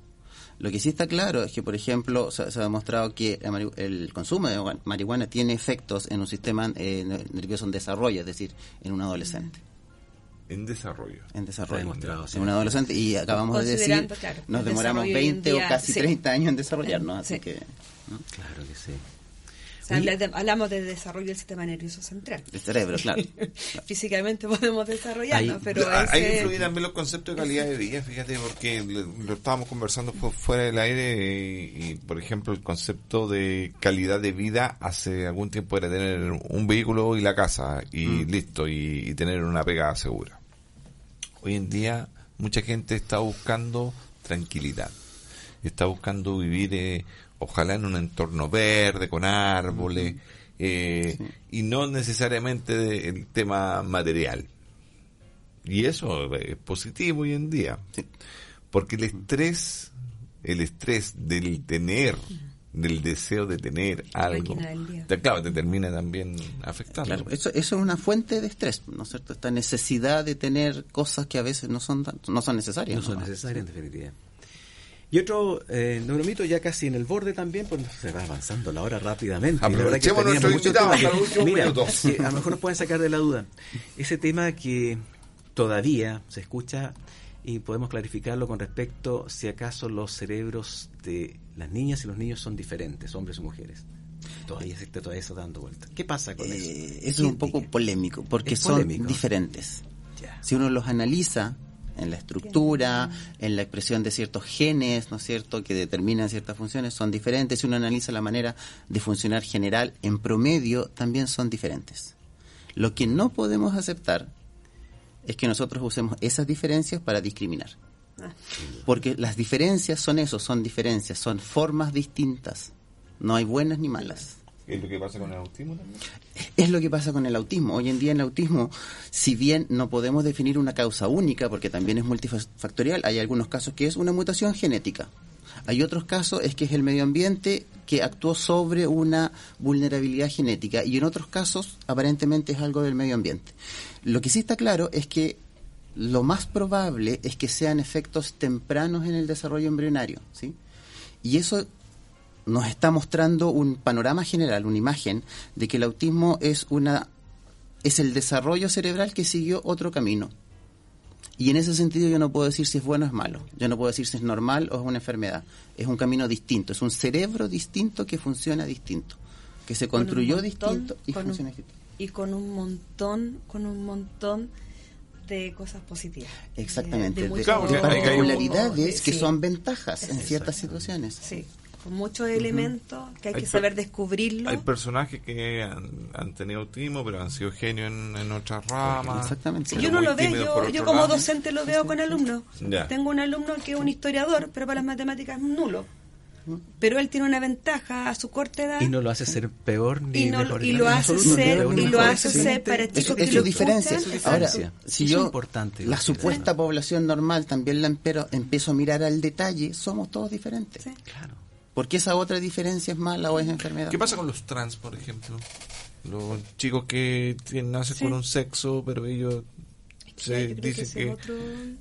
Lo que sí está claro es que, por ejemplo, se, se ha demostrado que el, el consumo de marihuana tiene efectos en un sistema eh, nervioso en desarrollo, es decir, en un adolescente. En desarrollo. En desarrollo. Demostrado, sí. En un adolescente. Y acabamos de decir, claro, nos demoramos veinte día, o casi sí. treinta años en desarrollarnos. Así sí. que, ¿no? Claro que sí. Habla de, hablamos de desarrollo del sistema nervioso central. El cerebro, claro. Físicamente podemos desarrollarnos, ahí, pero... Ese... Ahí influye también los conceptos de calidad de vida, fíjate, porque lo estábamos conversando fuera del aire y, y, por ejemplo, el concepto de calidad de vida hace algún tiempo era tener un vehículo y la casa, y mm. listo, y, y tener una pega segura. Hoy en día, mucha gente está buscando tranquilidad, está buscando vivir... Eh, ojalá en un entorno verde, con árboles, eh, sí. y no necesariamente el tema material. Y eso es positivo hoy en día, sí. porque el estrés, el estrés del tener, del deseo de tener algo, te, claro, te termina también afectando. Claro, eso, eso es una fuente de estrés, ¿no es cierto? Esta necesidad de tener cosas que a veces no son, no son necesarias. No son nomás. necesarias, en definitiva. Y otro eh, neuromito ya casi en el borde también, pues se va avanzando la hora rápidamente. Aprovechemos nuestro invitado hasta los últimos minutos. Mira, a lo mejor nos pueden sacar de la duda. Ese tema que todavía se escucha y podemos clarificarlo con respecto si acaso los cerebros de las niñas y los niños son diferentes, hombres y mujeres. Todavía se está todo eso dando vueltas. ¿Qué pasa con eh, eso? Eso es un poco polémico, porque son polémico. diferentes. Ya. Si uno los analiza... en la estructura, en la expresión de ciertos genes, ¿no es cierto?, que determinan ciertas funciones, son diferentes. Si uno analiza la manera de funcionar general, en promedio, también son diferentes. Lo que no podemos aceptar es que nosotros usemos esas diferencias para discriminar. Porque las diferencias son eso, son diferencias, son formas distintas. No hay buenas ni malas. ¿Es lo que pasa con el autismo también? Es lo que pasa con el autismo. Hoy en día en el autismo, si bien no podemos definir una causa única, porque también es multifactorial, hay algunos casos que es una mutación genética. Hay otros casos es que es el medio ambiente que actuó sobre una vulnerabilidad genética. Y en otros casos, aparentemente, es algo del medio ambiente. Lo que sí está claro es que lo más probable es que sean efectos tempranos en el desarrollo embrionario, ¿sí? Y eso... nos está mostrando un panorama general, una imagen de que el autismo es una es el desarrollo cerebral que siguió otro camino. Y en ese sentido yo no puedo decir si es bueno o es malo. Yo no puedo decir si es normal o es una enfermedad. Es un camino distinto, es un cerebro distinto que funciona distinto, que se construyó con montón, distinto y funciona un, distinto. Y con un montón, con un montón de cosas positivas. Exactamente. De, de, de particularidades que sí. son ventajas es en ciertas situaciones. Sí. Con muchos uh-huh. elementos que hay, hay que saber descubrirlo. Hay personajes que han, han tenido autismo, pero han sido genios en, en otras ramas. Exactamente. Yo no lo veo, yo, yo como rama. docente lo veo con alumnos. Yeah. Tengo un alumno que es un historiador, pero para las matemáticas es nulo. Pero él tiene una ventaja a su corta edad. Y no lo hace ser peor ni y no, mejor. Y lo hace ser, y lo hace ser para chicos que lo diferencias. Ahora, si yo, importante, la supuesta población normal también la empero, empiezo a mirar al detalle, somos todos diferentes. Sí. Claro. Porque esa otra diferencia es mala o es enfermedad. ¿Qué pasa con los trans, por ejemplo? Los chicos que tienen, nacen sí. con un sexo, pero ellos se dicen que, que, otro...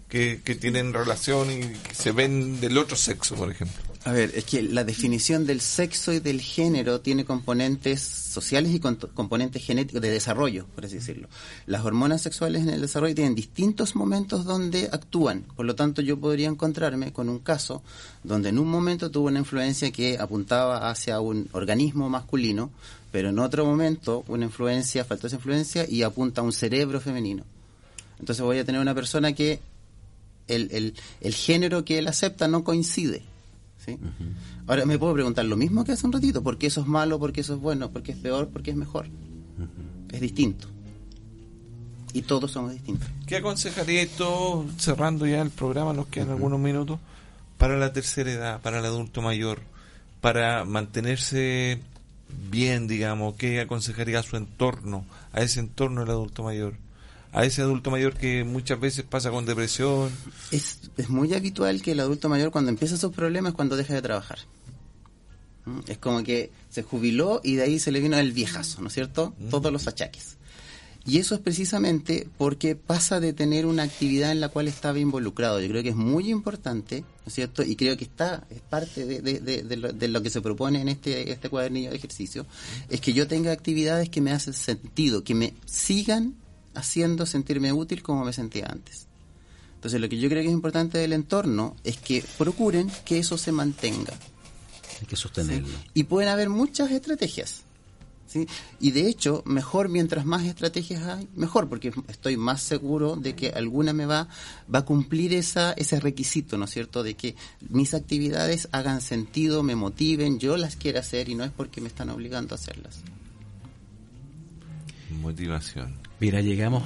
que, que tienen relación y que se ven del otro sexo, por ejemplo. A ver, es que la definición del sexo y del género tiene componentes sociales y cont- componentes genéticos de desarrollo, por así decirlo. Las hormonas sexuales en el desarrollo tienen distintos momentos donde actúan. Por lo tanto, yo podría encontrarme con un caso donde en un momento tuvo una influencia que apuntaba hacia un organismo masculino, pero en otro momento una influencia, faltó esa influencia y apunta a un cerebro femenino. Entonces voy a tener una persona que el, el, el género que él acepta no coincide. ¿Sí? Uh-huh. Ahora me puedo preguntar lo mismo que hace un ratito, ¿por qué eso es malo? ¿Por qué eso es bueno? ¿Por qué es peor? ¿Por qué es mejor? Uh-huh. Es distinto. Y todos somos distintos. ¿Qué aconsejaría esto, cerrando ya el programa, nos quedan uh-huh. algunos minutos, para la tercera edad, para el adulto mayor, para mantenerse bien, digamos? ¿Qué aconsejaría a su entorno, a ese entorno del adulto mayor? A ese adulto mayor que muchas veces pasa con depresión. Es, es muy habitual que el adulto mayor cuando empieza sus problemas es cuando deja de trabajar. Es como que se jubiló y de ahí se le vino el viejazo, ¿no es cierto? Mm. Todos los achaques. Y eso es precisamente porque pasa de tener una actividad en la cual estaba involucrado. Yo creo que es muy importante, ¿no es cierto? Y creo que está, es parte de, de, de, de, lo, de lo que se propone en este, este cuadernillo de ejercicio, es que yo tenga actividades que me hacen sentido, que me sigan haciendo sentirme útil como me sentía antes. Entonces, lo que yo creo que es importante del entorno es que procuren que eso se mantenga. Hay que sostenerlo. ¿Sí? Y pueden haber muchas estrategias. ¿sí? Y de hecho, mejor, mientras más estrategias hay, mejor, porque estoy más seguro de que alguna me va, va a cumplir esa, ese requisito, ¿no es cierto?, de que mis actividades hagan sentido, me motiven, yo las quiera hacer y no es porque me están obligando a hacerlas. Motivación. Mira, llegamos...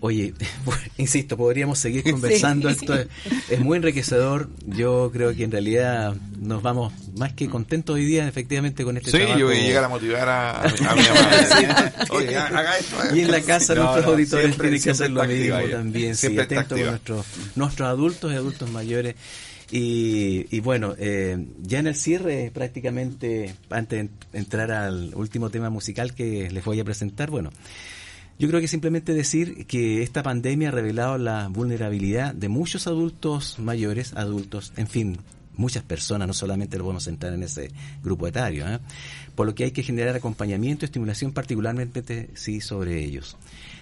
Oye, bueno, insisto, podríamos seguir conversando, sí. Esto es, es muy enriquecedor. Yo creo que en realidad nos vamos más que contentos hoy día, efectivamente, con este sí, trabajo. Sí, yo voy a llegar a motivar a, a mi mamá. Oye, haga esto. Y en la casa no, nuestros no, auditores siempre, tienen que hacer lo mismo ella. También, siempre sí, atentos con nuestros, nuestros adultos y adultos mayores. Y, y bueno, eh, ya en el cierre prácticamente, antes de entrar al último tema musical que les voy a presentar, bueno... Yo creo que simplemente decir que esta pandemia ha revelado la vulnerabilidad de muchos adultos mayores, adultos, en fin, muchas personas, no solamente lo podemos centrar en ese grupo etario, ¿eh? Por lo que hay que generar acompañamiento y estimulación particularmente sí sobre ellos.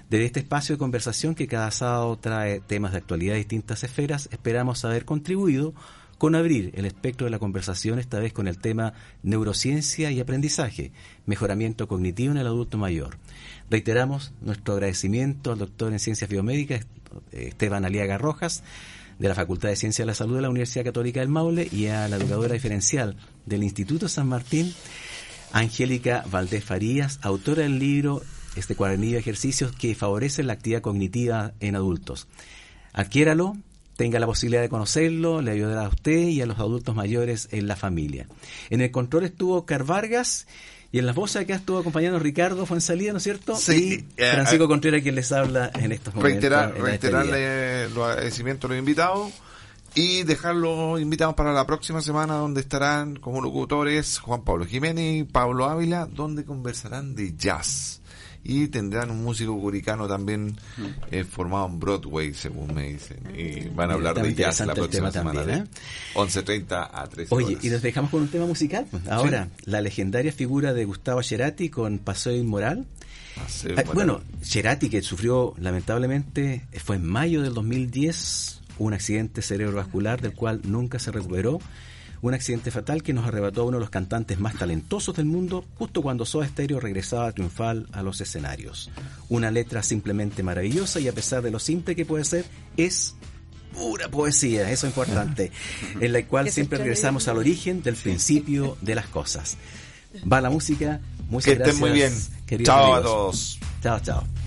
Desde este espacio de conversación que cada sábado trae temas de actualidad de distintas esferas, esperamos haber contribuido con abrir el espectro de la conversación, esta vez con el tema neurociencia y aprendizaje, mejoramiento cognitivo en el adulto mayor. Reiteramos nuestro agradecimiento al doctor en Ciencias Biomédicas, Esteban Aliaga Rojas, de la Facultad de Ciencias de la Salud de la Universidad Católica del Maule, y a la educadora diferencial del Instituto San Martín, Angélica Valdés Farías, autora del libro, este cuadernillo de ejercicios que favorecen la actividad cognitiva en adultos. Adquiéralo. Tenga la posibilidad de conocerlo, le ayudará a usted y a los adultos mayores en la familia. En el control estuvo Car Vargas y en las voces acá estuvo acompañando Ricardo Fuensalida, ¿no es cierto? Sí. Y Francisco eh, Contreras, quien les habla en estos momentos. Reiterar, reiterarle los agradecimientos a los invitados y dejarlos invitados para la próxima semana, donde estarán como locutores Juan Pablo Jiménez y Pablo Ávila, donde conversarán de jazz. Y tendrán un músico curicano también eh, formado en Broadway, según me dicen. Y van a hablar de jazz la próxima semana. También, ¿eh? once treinta a trece Oye, horas. Y nos dejamos con un tema musical. Ahora, sí. La legendaria figura de Gustavo Cerati con Paseo Inmoral. Paseo Inmoral. Ah, bueno, Cerati, que sufrió lamentablemente, fue en mayo del dos mil diez un accidente cerebrovascular del cual nunca se recuperó. Un accidente fatal que nos arrebató a uno de los cantantes más talentosos del mundo justo cuando Soda Stereo regresaba triunfal a los escenarios. Una letra simplemente maravillosa y a pesar de lo simple que puede ser, es pura poesía, eso es importante, en la cual siempre regresamos al origen del principio de las cosas. Va la música, muchas gracias. Que estén muy bien. Chao amigos. A todos. Chao, chao.